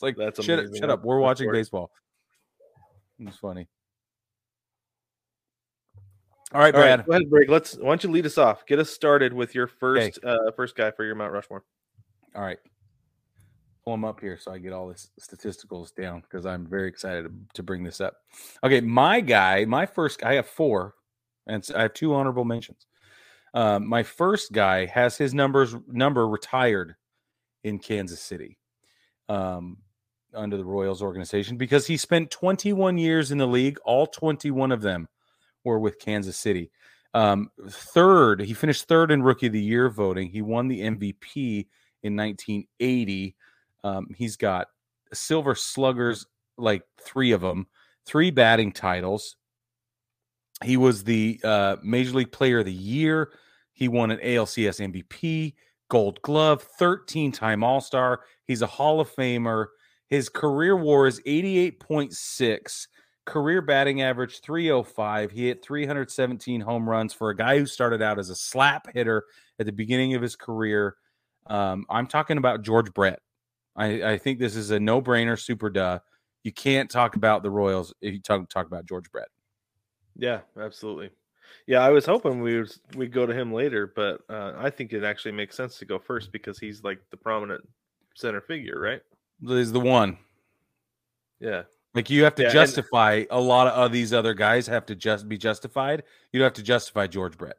It's like, that's shut up. We're watching baseball. It's funny. All right, Brad. Go ahead, Brig. Why don't you lead us off? Get us started with your first guy for your Mount Rushmore. All right. Pull him up here so I get all this statisticals down because I'm very excited to bring this up. Okay, I have four, and I have two honorable mentions. My first guy has his number retired in Kansas City under the Royals organization because he spent 21 years in the league. All 21 of them were with Kansas City. He finished third in Rookie of the Year voting. He won the MVP in 1980. He's got Silver Sluggers, like three of them, three batting titles. He was the Major League Player of the Year. He won an ALCS MVP, Gold Glove, 13-time All-Star. He's a Hall of Famer. His career WAR is 88.6. Career batting average, 305. He hit 317 home runs for a guy who started out as a slap hitter at the beginning of his career. I'm talking about George Brett. I think this is a no-brainer, super duh. You can't talk about the Royals if you talk about George Brett. Yeah, absolutely. Yeah, I was hoping we'd go to him later, but I think it actually makes sense to go first because he's like the prominent center figure, right? He's the one. Yeah. Like you have to justify a lot of these other guys have to just be justified. You don't have to justify George Brett.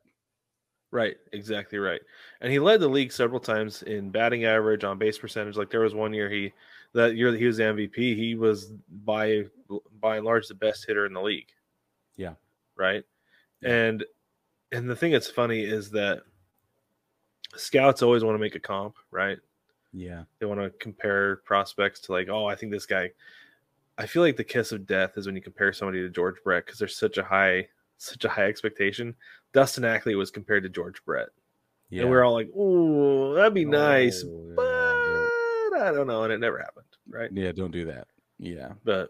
Right, exactly right. And he led the league several times in batting average, on base percentage. Like there was one year that he was the MVP, he was by and large the best hitter in the league. Yeah. Right. And the thing that's funny is that scouts always want to make a comp, right? Yeah. They want to compare prospects to like, oh, I think this guy. I feel like the kiss of death is when you compare somebody to George Brett because there's such a high expectation. Dustin Ackley was compared to George Brett. Yeah. And we're all like, ooh, that'd be nice. Yeah, but I don't know. And it never happened. Right. Yeah. Don't do that. Yeah. But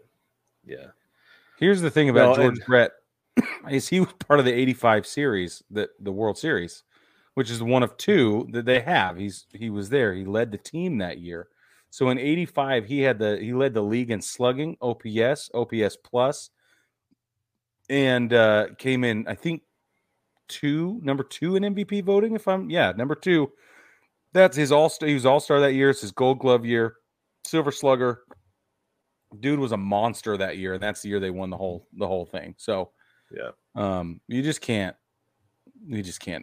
yeah. Here's the thing about George Brett is he was part of the 85 series, the World Series, which is one of two that they have. He was there. He led the team that year. So in 85, he led the league in slugging, OPS plus, and came in, I think, number two in MVP voting. Number two. That's his all-star. He was all-star that year. It's his Gold Glove year, Silver Slugger. Dude was a monster that year, and that's the year they won the whole thing. So, yeah, you just can't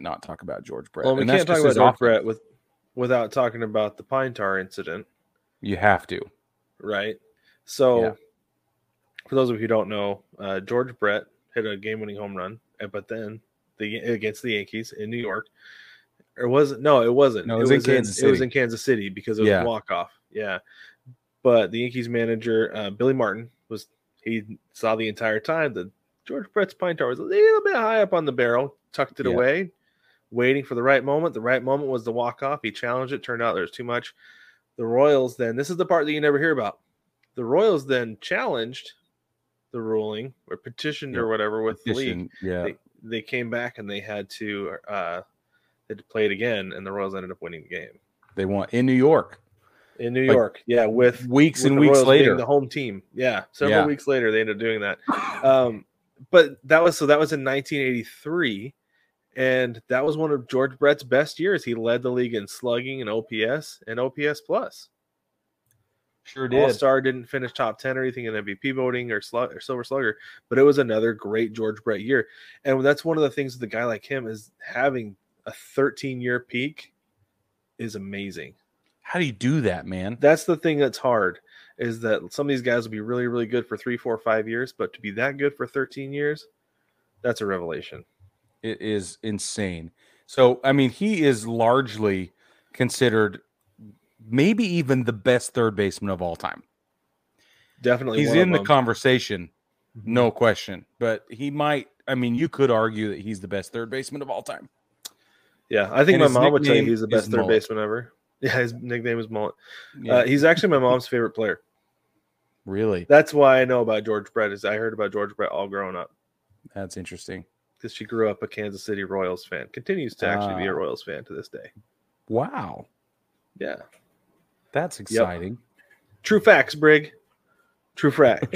not talk about George Brett. Well, we can't talk about George Brett without talking about the pine tar incident. You have to, right? So, yeah. For those of you who don't know, George Brett hit a game-winning home run, but then against the Yankees in New York, or was it? No, it wasn't. No, it was in Kansas City. It was in Kansas City because it was a walk-off. Yeah. But the Yankees manager, Billy Martin, he saw the entire time that George Brett's pine tar was a little bit high up on the barrel, tucked it away, waiting for the right moment. The right moment was the walk-off. He challenged it. Turned out there was too much. The Royals then, this is the part that you never hear about. The Royals then challenged the ruling or petitioned or whatever with the league. Yeah. They came back and they had to play it again, and the Royals ended up winning the game. They won in New York. In New York, with weeks and weeks later, the home team, several weeks later, they ended up doing that. But that was in 1983, and that was one of George Brett's best years. He led the league in slugging and OPS and OPS plus. Sure did. All-Star didn't finish top 10 or anything in MVP voting or Silver Slugger, but it was another great George Brett year, and that's one of the things with a guy like him is having a 13-year peak is amazing. How do you do that, man? That's the thing that's hard is that some of these guys will be really, really good for 3, 4, 5 years, but to be that good for 13 years, that's a revelation. It is insane. So, I mean, he is largely considered maybe even the best third baseman of all time. Definitely. He's in the conversation, no question, but you could argue that he's the best third baseman of all time. Yeah, I think my mom would tell you he's the best third baseman ever. Yeah, his nickname is Mullet. Yeah. He's actually my mom's favorite player. Really? That's why I know about George Brett. I heard about George Brett all growing up. That's interesting. Because she grew up a Kansas City Royals fan. Continues to actually be a Royals fan to this day. Wow. Yeah. That's exciting. True facts, Brig. True facts.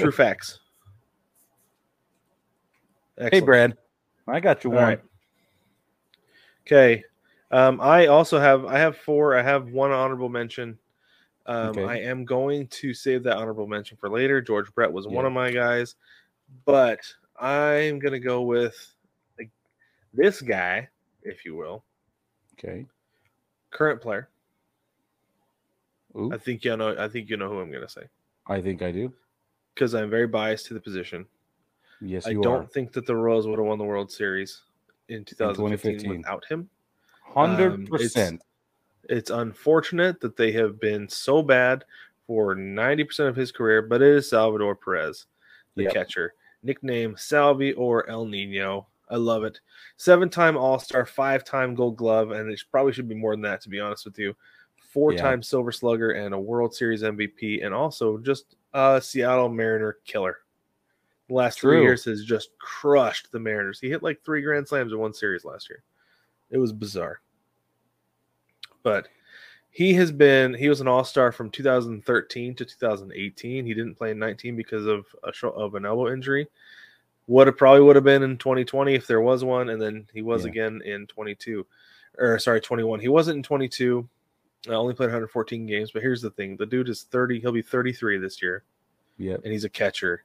Excellent. Hey, Brad. I got you one. All right. Okay. I have four. I have one honorable mention. Okay. I am going to save that honorable mention for later. George Brett was one of my guys, but I'm going to go with this guy, if you will. Okay. Current player. Ooh. I think you know who I'm going to say. I think I do. Because I'm very biased to the position. Yes, you are. I don't think that the Royals would have won the World Series in 2015 without him. 100%. It's unfortunate that they have been so bad for 90% of his career, but it is Salvador Perez, the catcher. Nickname Salvi or El Nino. I love it. 7-time All-Star, 5-time Gold Glove, and it probably should be more than that, to be honest with you. 4-time Silver Slugger and a World Series MVP, and also just a Seattle Mariner killer. The last 3 years has just crushed the Mariners. He hit like 3 grand slams in one series last year. It was bizarre. But he was an All-Star from 2013 to 2018. He didn't play in 19 because of an elbow injury. Probably would have been in 2020 if there was one, and then he was again in 21. He wasn't in 22. I only played 114 games, but here's the thing. The dude is 30. He'll be 33 this year. Yeah. And he's a catcher.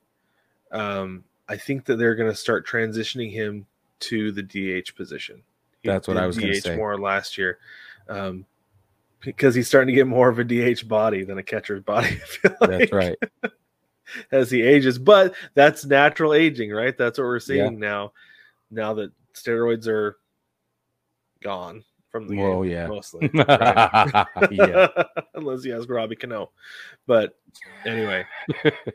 I think that they're going to start transitioning him to the DH position. That's what I was going to say. DH more last year. Because he's starting to get more of a DH body than a catcher's body. I feel like. That's right. As he ages, but that's natural aging, right? That's what we're seeing now that steroids are gone from the game, mostly. Right? Unless you ask Robbie Cano. But anyway,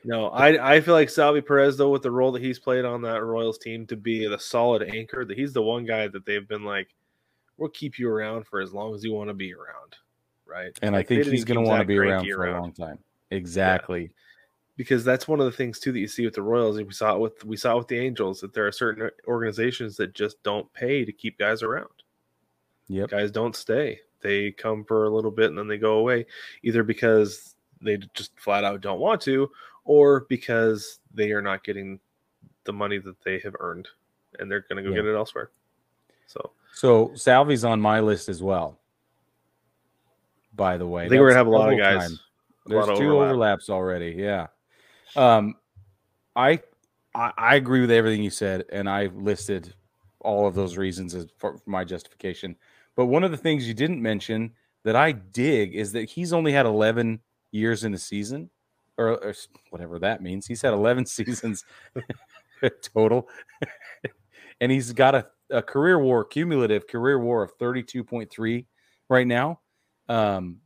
no, I feel like Salvi Perez, though, with the role that he's played on that Royals team to be the solid anchor, that he's the one guy that they've been like, we'll keep you around for as long as you want to be around, right? And I think he's going to want to be around for a long time. Exactly. Yeah. Because that's one of the things too that you see with the Royals. We saw it with the Angels, that there are certain organizations that just don't pay to keep guys around. Yep. Guys don't stay. They come for a little bit and then they go away, either because they just flat out don't want to, or because they are not getting the money that they have earned and they're going to go get it elsewhere. So Salvi's on my list as well. By the way, I think we're gonna have a lot of guys. There's two overlaps already. Yeah. I agree with everything you said, and I listed all of those reasons as for my justification. But one of the things you didn't mention that I dig is that he's only had 11 years in a season, or whatever that means. He's had 11 seasons total, and he's got a cumulative career WAR of 32.3 right now. And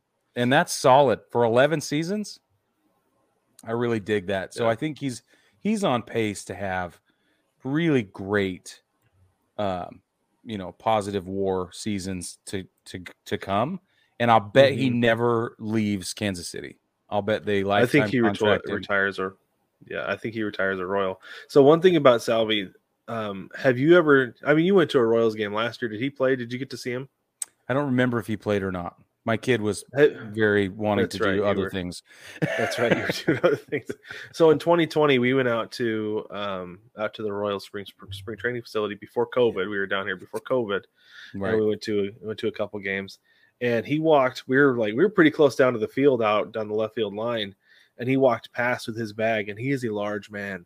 that's solid for 11 seasons. I really dig that. So I think he's on pace to have really great, positive WAR seasons to come. And I'll bet he never leaves Kansas City. I'll bet they like. I think he retires, or I think he retires a Royal. So one thing about Salvi, have you ever? I mean, you went to a Royals game last year. Did he play? Did you get to see him? I don't remember if he played or not. My kid was very wanting to do other things. That's right. You were doing other things. So in 2020, we went out to the Royal spring training facility before COVID. We were down here before COVID. Right. And we went to a couple games, and he walked. We were pretty close down to the field, out down the left field line, and he walked past with his bag. And he is a large man.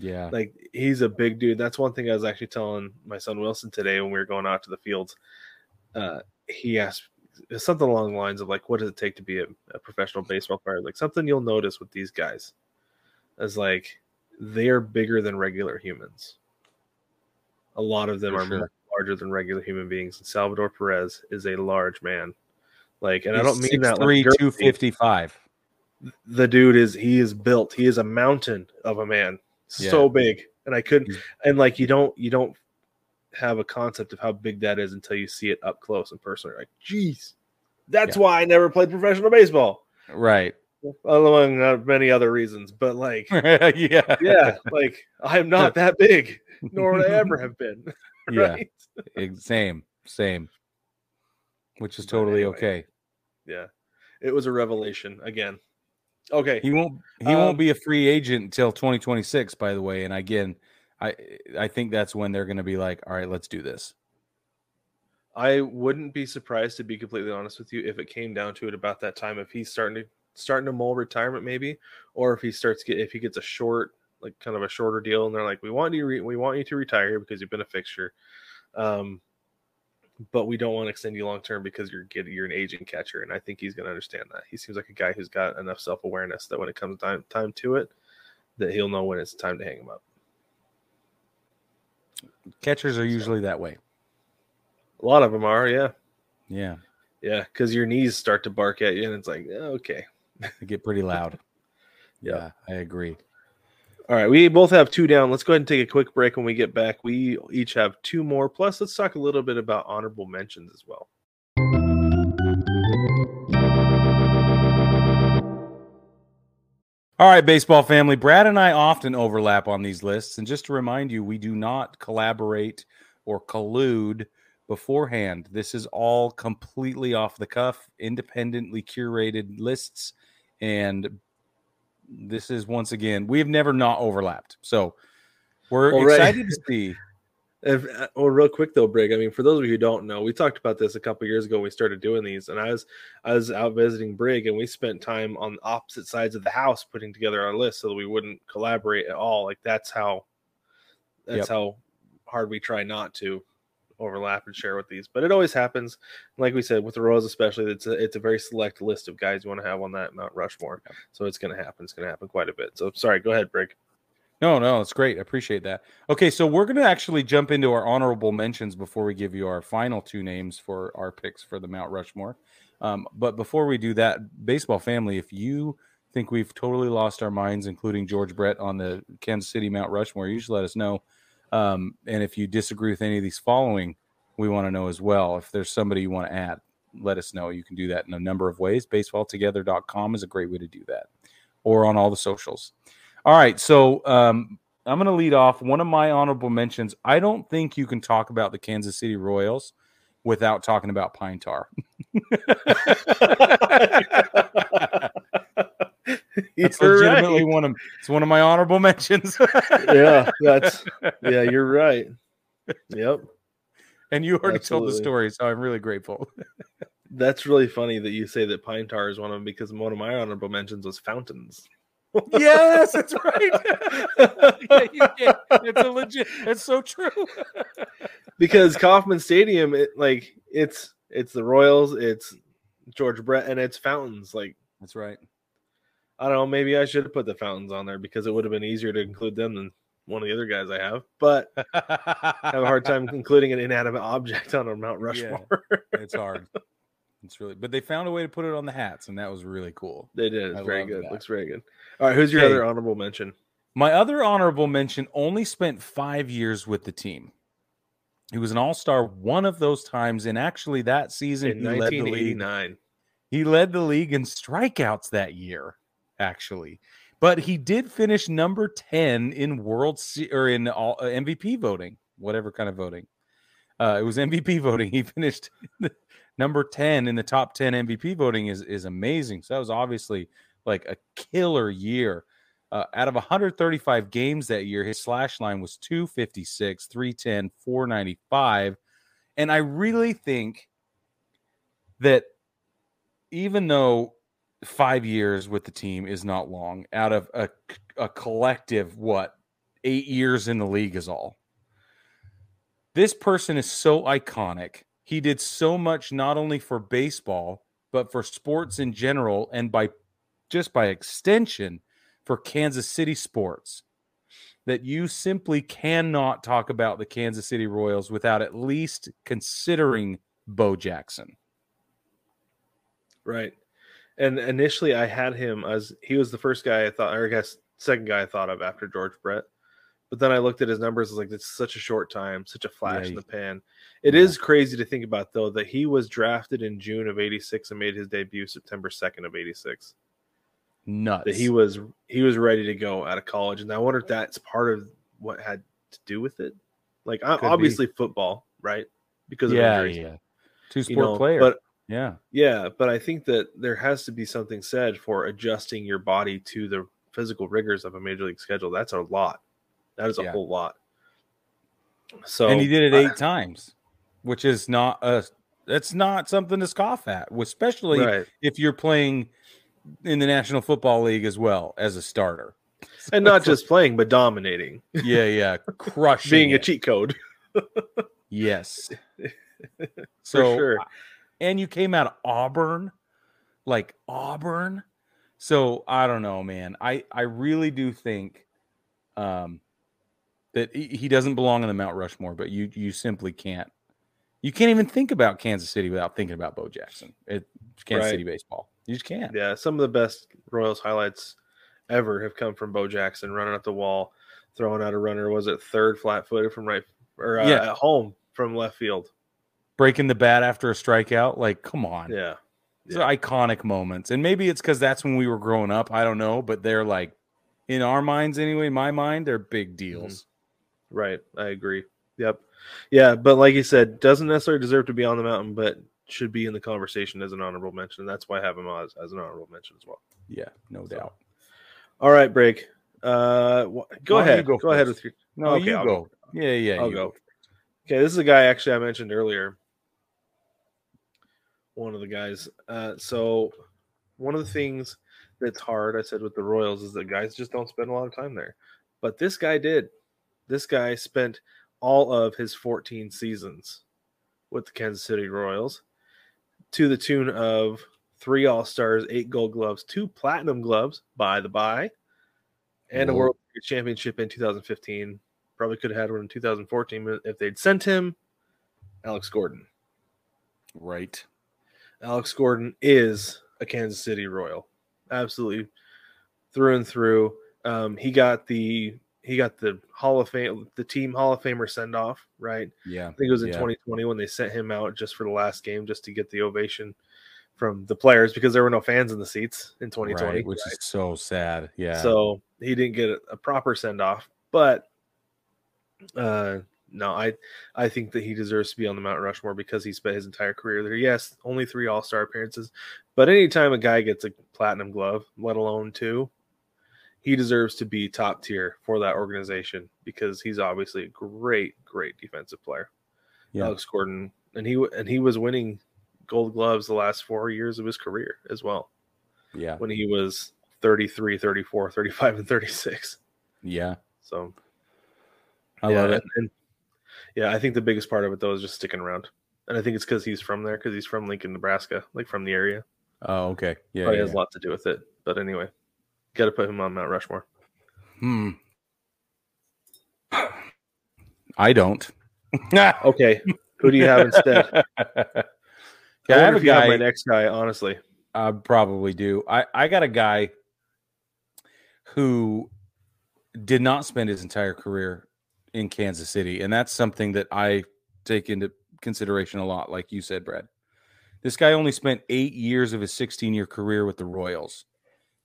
Yeah, like he's a big dude. That's one thing I was actually telling my son Wilson today when we were going out to the fields. He asked. It's something along the lines of like, what does it take to be a professional baseball player? Like something you'll notice with these guys is like they're bigger than regular humans. A lot of them are larger than regular human beings. And Salvador Perez is a large man. Like, and he's I don't mean 6'3", that like 255. The dude is built. He is a mountain of a man, so big. And I couldn't. And like you don't have a concept of how big that is until you see it up close in person. You're like, geez, that's why I never played professional baseball. Right. Among many other reasons, but like, like I'm not that big, nor would I ever have been. Right? Yeah. Same, which is totally okay. Yeah. It was a revelation again. Okay. He won't be a free agent until 2026, by the way. And again, I think that's when they're going to be like, all right, let's do this. I wouldn't be surprised, to be completely honest with you, if it came down to it about that time, if he's starting to mull retirement maybe, or if he gets a short, like kind of a shorter deal, and they're like, we want you to retire because you've been a fixture, but we don't want to extend you long term because you're an aging catcher. And I think he's going to understand that. He seems like a guy who's got enough self awareness that when it comes time to it, that he'll know when it's time to hang him up. Catchers are usually that way. A lot of them are, yeah. Because your knees start to bark at you, and it's like, okay, they get pretty loud. Yeah, I agree. All right, we both have two down. Let's go ahead and take a quick break. When we get back, we each have two more. Plus, let's talk a little bit about honorable mentions as well. All right, baseball family, Brad and I often overlap on these lists. And just to remind you, we do not collaborate or collude beforehand. This is all completely off the cuff, independently curated lists, and this is, once again, we have never not overlapped. So we're excited to see. Well, real quick though, Brig, I mean, for those of you who don't know, we talked about this a couple years ago when we started doing these, and I was out visiting Brig, and we spent time on opposite sides of the house putting together our list so that we wouldn't collaborate at all. Like that's how hard we try not to overlap and share with these, but it always happens. Like we said, with the Royals especially, it's a very select list of guys you want to have on that Mount Rushmore. So it's going to happen. It's going to happen quite a bit. So sorry, go ahead, Brig. No, it's great. I appreciate that. Okay, so we're going to actually jump into our honorable mentions before we give you our final two names for our picks for the Mount Rushmore. But before we do that, baseball family, if you think we've totally lost our minds, including George Brett on the Kansas City Mount Rushmore, you should let us know. And if you disagree with any of these following, we want to know as well. If there's somebody you want to add, let us know. You can do that in a number of ways. BaseballTogether.com is a great way to do that, or on all the socials. All right, so I'm going to lead off one of my honorable mentions. I don't think you can talk about the Kansas City Royals without talking about pine tar. That's legitimately right. It's one of my honorable mentions. Yeah, you're right. Yep. And you already told the story, so I'm really grateful. That's really funny that you say that pine tar is one of them, because one of my honorable mentions was fountains. Yes, that's right. It's so true. Because Kauffman Stadium, it's the Royals, it's George Brett, and it's fountains. Like, that's right. I don't know. Maybe I should have put the fountains on there because it would have been easier to include them than one of the other guys I have. But I have a hard time including an inanimate object on a Mount Rushmore. Yeah, it's hard. It's really, but they found a way to put it on the hats, and that was really cool. They did. It's very good. That looks very good. All right, who's your other honorable mention? My other honorable mention only spent 5 years with the team. He was an all-star one of those times, and actually that season in 1989. He led the league in strikeouts that year, actually. But he did finish number 10 in all MVP voting, whatever kind of voting. It was MVP voting. He finished number 10 in the top 10 MVP voting is amazing. So that was obviously like a killer year. Out of 135 games that year, his slash line was 256, 310, 495. And I really think that even though 5 years with the team is not long, out of a collective, 8 years in the league is all. This person is so iconic. He did so much, not only for baseball, but for sports in general, and by extension for Kansas City sports, that you simply cannot talk about the Kansas City Royals without at least considering Bo Jackson. Right. And initially I had him as, he was the first guy I thought, or I guess second guy I thought of after George Brett. But then I looked at his numbers. I was like, it's such a short time, such a flash in the pan. It is crazy to think about, though, that he was drafted in June of 86 and made his debut September 2nd of 86. Nuts. That he was ready to go out of college. And I wonder if that's part of what had to do with it. Like, obviously football, right? Because of injuries. Two-sport player. But Yeah. But I think that there has to be something said for adjusting your body to the physical rigors of a major league schedule. That's a lot. That is a whole lot. So, and he did it 8 times, which is that's not something to scoff at, especially if you're playing in the National Football League as well as a starter. And not just playing, but dominating. Yeah. Crushing. Being a cheat code. Yes. So, for sure. And you came out of Auburn. So I don't know, man. I really do think that he doesn't belong in the Mount Rushmore, but you simply can't. You can't even think about Kansas City without thinking about Bo Jackson. Kansas City baseball. You just can't. Yeah, some of the best Royals highlights ever have come from Bo Jackson running up the wall, throwing out a runner. Was it third flat-footed from right or at home from left field? Breaking the bat after a strikeout. Like, come on. Yeah. It's iconic moments. And maybe it's because that's when we were growing up. I don't know. But they're like, in our minds anyway, my mind, they're big deals. Mm-hmm. Right. I agree. Yep. Yeah, but like you said, doesn't necessarily deserve to be on the mountain, but should be in the conversation as an honorable mention. That's why I have him on as an honorable mention as well. Yeah, no doubt. All right, Brig. Go ahead. Go ahead with your... No, okay, I'll go. I'll go. Okay, this is a guy actually I mentioned earlier. One of the guys. So one of the things that's hard, I said, with the Royals is that guys just don't spend a lot of time there. But this guy did. This guy spent... all of his 14 seasons with the Kansas City Royals to the tune of 3 All-Stars, 8 Gold Gloves, 2 Platinum Gloves, by the by, and a World Championship in 2015. Probably could have had one in 2014 if they'd sent him Alex Gordon. Right. Alex Gordon is a Kansas City Royal. Absolutely. Through and through. He got the Hall of Fame, the team Hall of Famer send off, right? Yeah. I think it was in 2020 when they sent him out just for the last game, just to get the ovation from the players because there were no fans in the seats in 2020, right, which is so sad. Yeah. So he didn't get a proper send off, but no, I think that he deserves to be on the Mount Rushmore because he spent his entire career there. Yes, only 3 All-Star appearances, but anytime a guy gets a Platinum Glove, let alone 2. He deserves to be top tier for that organization because he's obviously a great, great defensive player. Yeah. Alex Gordon, and he was winning Gold Gloves the last 4 years of his career as well. Yeah. When he was 33, 34, 35, and 36. Yeah. So I love it. And I think the biggest part of it, though, is just sticking around. And I think it's because he's from there, because he's from Lincoln, Nebraska, like from the area. Oh, okay. Yeah. Probably has a lot to do with it. But anyway. Got to put him on Mount Rushmore. I don't. Okay. Who do you have instead? I have my next guy, honestly. I probably do. I got a guy who did not spend his entire career in Kansas City, and that's something that I take into consideration a lot, like you said, Brad. This guy only spent 8 years of his 16-year career with the Royals.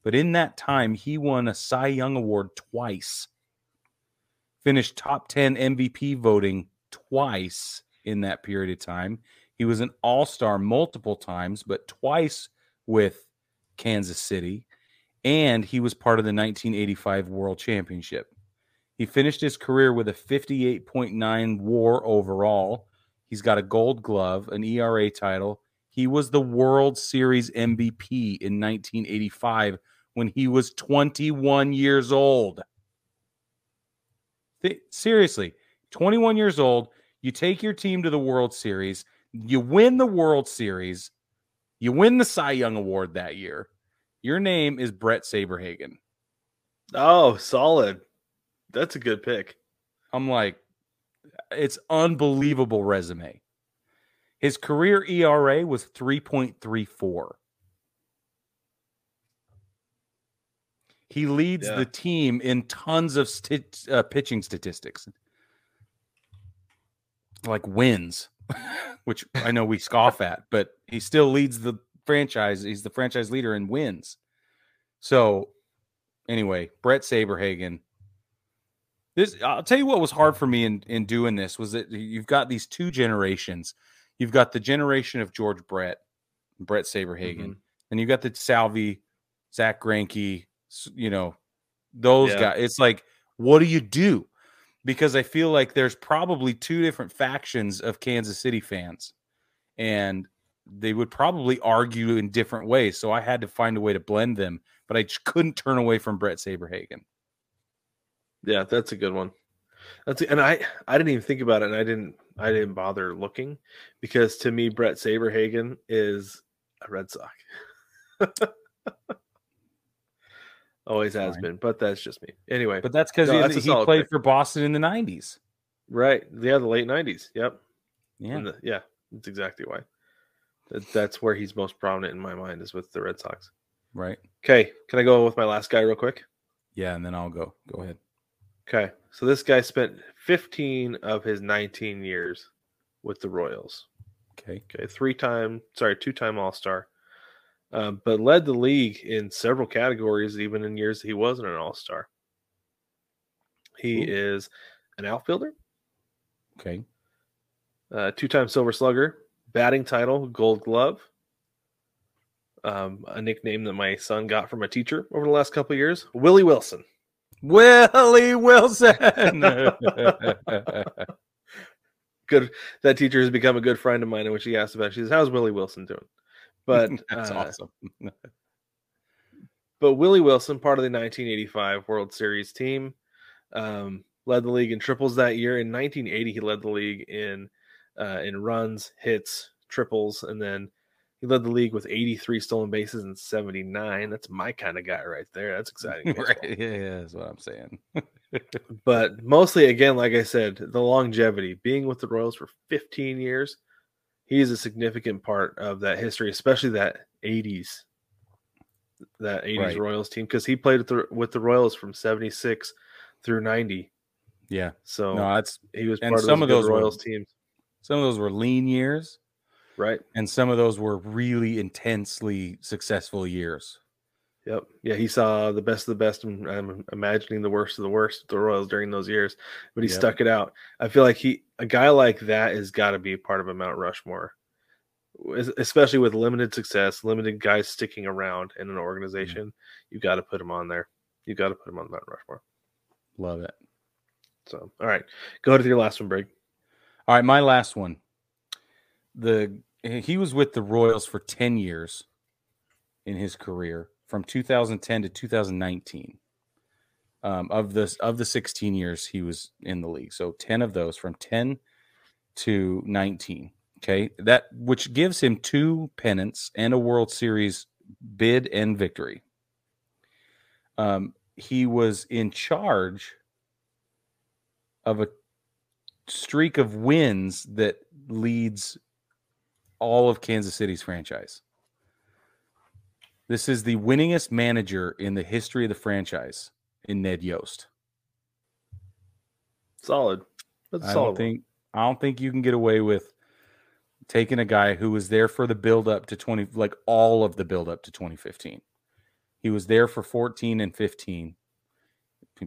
But in that time, he won a Cy Young Award twice, finished top 10 MVP voting twice in that period of time. He was an All-Star multiple times, but twice with Kansas City, and he was part of the 1985 World Championship. He finished his career with a 58.9 WAR overall. He's got a Gold Glove, an ERA title. He was the World Series MVP in 1985. When he was 21 years old. Seriously, 21 years old, you take your team to the World Series, you win the World Series, you win the Cy Young Award that year. Your name is Brett Saberhagen. Oh, solid. That's a good pick. I'm like, it's unbelievable resume. His career ERA was 3.34. He leads the team in tons of pitching statistics, like wins, which I know we scoff at, but he still leads the franchise. He's the franchise leader in wins. So anyway, Brett Saberhagen. I'll tell you what was hard for me in doing this was that you've got these two generations. You've got the generation of George Brett Brett Saberhagen. Mm-hmm. And you got the Salvi, Zach Greinke, you know, those guys. It's like, what do you do? Because I feel like there's probably two different factions of Kansas City fans, and they would probably argue in different ways. So I had to find a way to blend them, but I just couldn't turn away from Brett Saberhagen. Yeah, that's a good one. And I didn't even think about it, and I didn't bother looking, because to me, Brett Saberhagen is a Red Sox. Always has been, but that's just me. Anyway, but that's because he played for Boston in the 90s. Right. Yeah, the late 90s. Yep. Yeah. Yeah, that's exactly why. That's where he's most prominent in my mind, is with the Red Sox. Right. Okay. Can I go with my last guy real quick? Yeah, and then I'll go. Go ahead. Okay. So this guy spent 15 of his 19 years with the Royals. Okay. Okay. Two-time All-Star. But led the league in several categories, even in years that he wasn't an All-Star. He is an outfielder. Okay. Two-time Silver Slugger, batting title, Gold Glove. A nickname that my son got from a teacher over the last couple of years, Willie Wilson. Good. That teacher has become a good friend of mine, in which he asked about, she says, "How's Willie Wilson doing?" But that's awesome. But Willie Wilson, part of the 1985 World Series team, led the league in triples that year. In 1980, he led the league in runs, hits, triples, and then he led the league with 83 stolen bases and 79. That's my kind of guy right there. That's exciting. Right. Yeah, that's what I'm saying. But mostly, again, like I said, the longevity, being with the Royals for 15 years, he is a significant part of that history, especially that 80s right. Royals team, because he played with the Royals from 76 through 90. Yeah. So he was part of those Royals teams. Some of those were lean years. Right. And some of those were really intensely successful years. Yep. Yeah, he saw the best of the best, and I'm imagining the worst of the worst with the Royals during those years, but he stuck it out. I feel like a guy like that has got to be part of a Mount Rushmore, especially with limited success, limited guys sticking around in an organization. Mm-hmm. You've got to put him on there. You've got to put him on Mount Rushmore. Love it. So, all right. Go ahead with your last one, Brig. All right, my last one. He was with the Royals for 10 years in his career, from 2010 to 2019. Of the 16 years he was in the league. So 10 of those, from 10 to 19. Okay. That, which gives him two pennants and a World Series bid and victory. He was in charge of a streak of wins that leads all of Kansas City's franchise. This is the winningest manager in the history of the franchise, in Ned Yost. Solid. I don't think you can get away with taking a guy who was there for the build up to 20, like all of the build up to 2015. He was there for 14 and 15.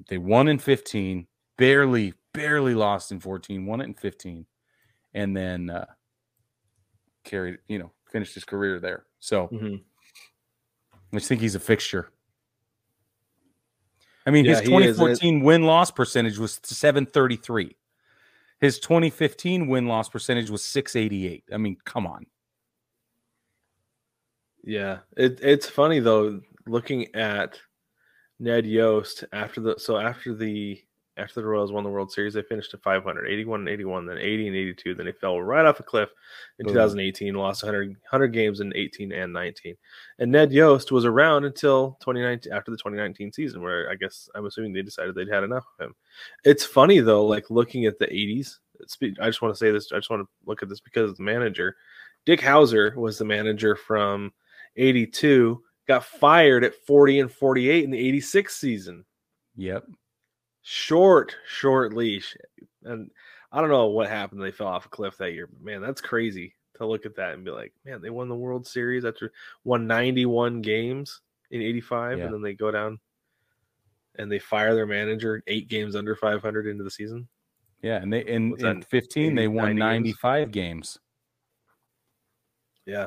They won in 15, barely lost in 14, won it in 15, and then finished his career there. So I just think he's a fixture. I mean, his 2014 win-loss percentage was 733. His 2015 win-loss percentage was 688. I mean, come on. Yeah, it's funny, though, looking at Ned Yost after the Royals won the World Series, they finished at 500, 81-81, then 80-82. Then they fell right off a cliff in 2018, lost 100 games in 18 and 19. And Ned Yost was around until 2019, after the 2019 season, where I guess I'm assuming they decided they'd had enough of him. It's funny, though, like looking at the 80s, I just want to look at this because of the manager. Dick Hauser was the manager from 82, got fired at 40 and 48 in the 86 season. Yep. Short leash, and I don't know what happened. They fell off a cliff that year, but man, that's crazy to look at that and be like, man, they won the World Series after 191 games in 85, and then they go down and they fire their manager 8 games under 500 into the season. Yeah, and they in 15 they won 95 games. Yeah,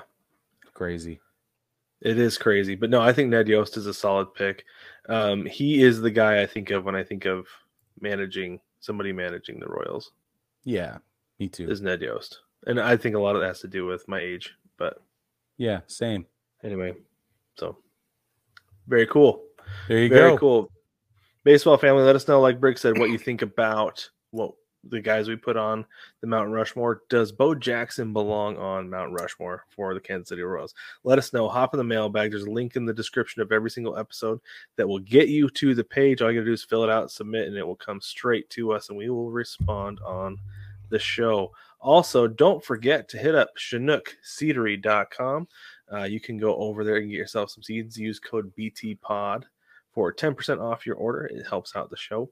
crazy. It is crazy. But no, I think Ned Yost is a solid pick. He is the guy I think of when I think of managing the Royals. Yeah, me too. Is Ned Yost. And I think a lot of that has to do with my age. But yeah, same. Anyway, so very cool. There you go. Very cool. Baseball family, let us know, like Brick said, what you think about what the guys we put on the Mount Rushmore. Does Bo Jackson belong on Mount Rushmore for the Kansas City Royals? Let us know. Hop in the mailbag. There's a link in the description of every single episode that will get you to the page. All you got to do is fill it out, submit, and it will come straight to us, and we will respond on the show. Also, don't forget to hit up ChinookSeedery.com. You can go over there and get yourself some seeds. Use code BTPOD for 10% off your order. It helps out the show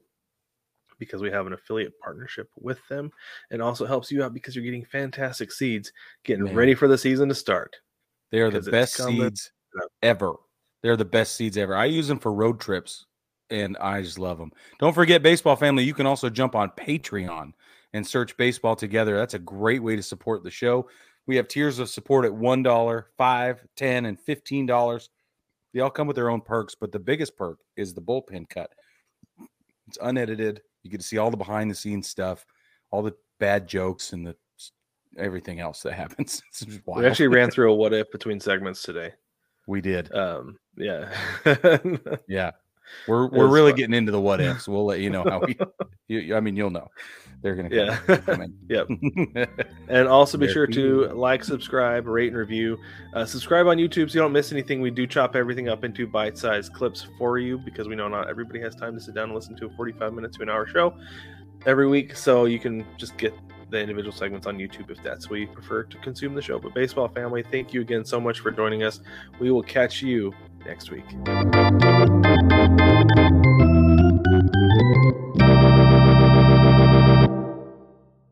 because we have an affiliate partnership with them, and also helps you out because you're getting fantastic seeds, getting ready for the season to start. They are the best seeds ever. They're the best seeds ever. I use them for road trips, and I just love them. Don't forget, baseball family, you can also jump on Patreon and search Baseball Together. That's a great way to support the show. We have tiers of support at $1, $5, $10, and $15. They all come with their own perks, but the biggest perk is the bullpen cut. It's unedited. You get to see all the behind-the-scenes stuff, all the bad jokes, and the everything else that happens. It's just wild. We actually ran through a what-if between segments today. We did. Yeah. Yeah. We're really fun. Getting into the what ifs. We'll let you know how we. I mean, you'll know. They're gonna. Come yep. And also be sure to like, subscribe, rate, and review. Subscribe on YouTube so you don't miss anything. We do chop everything up into bite-sized clips for you because we know not everybody has time to sit down and listen to a 45 minutes to an hour show every week. So you can just get the individual segments on YouTube if that's what you prefer to consume the show. But baseball family, thank you again so much for joining us. We will catch you next week.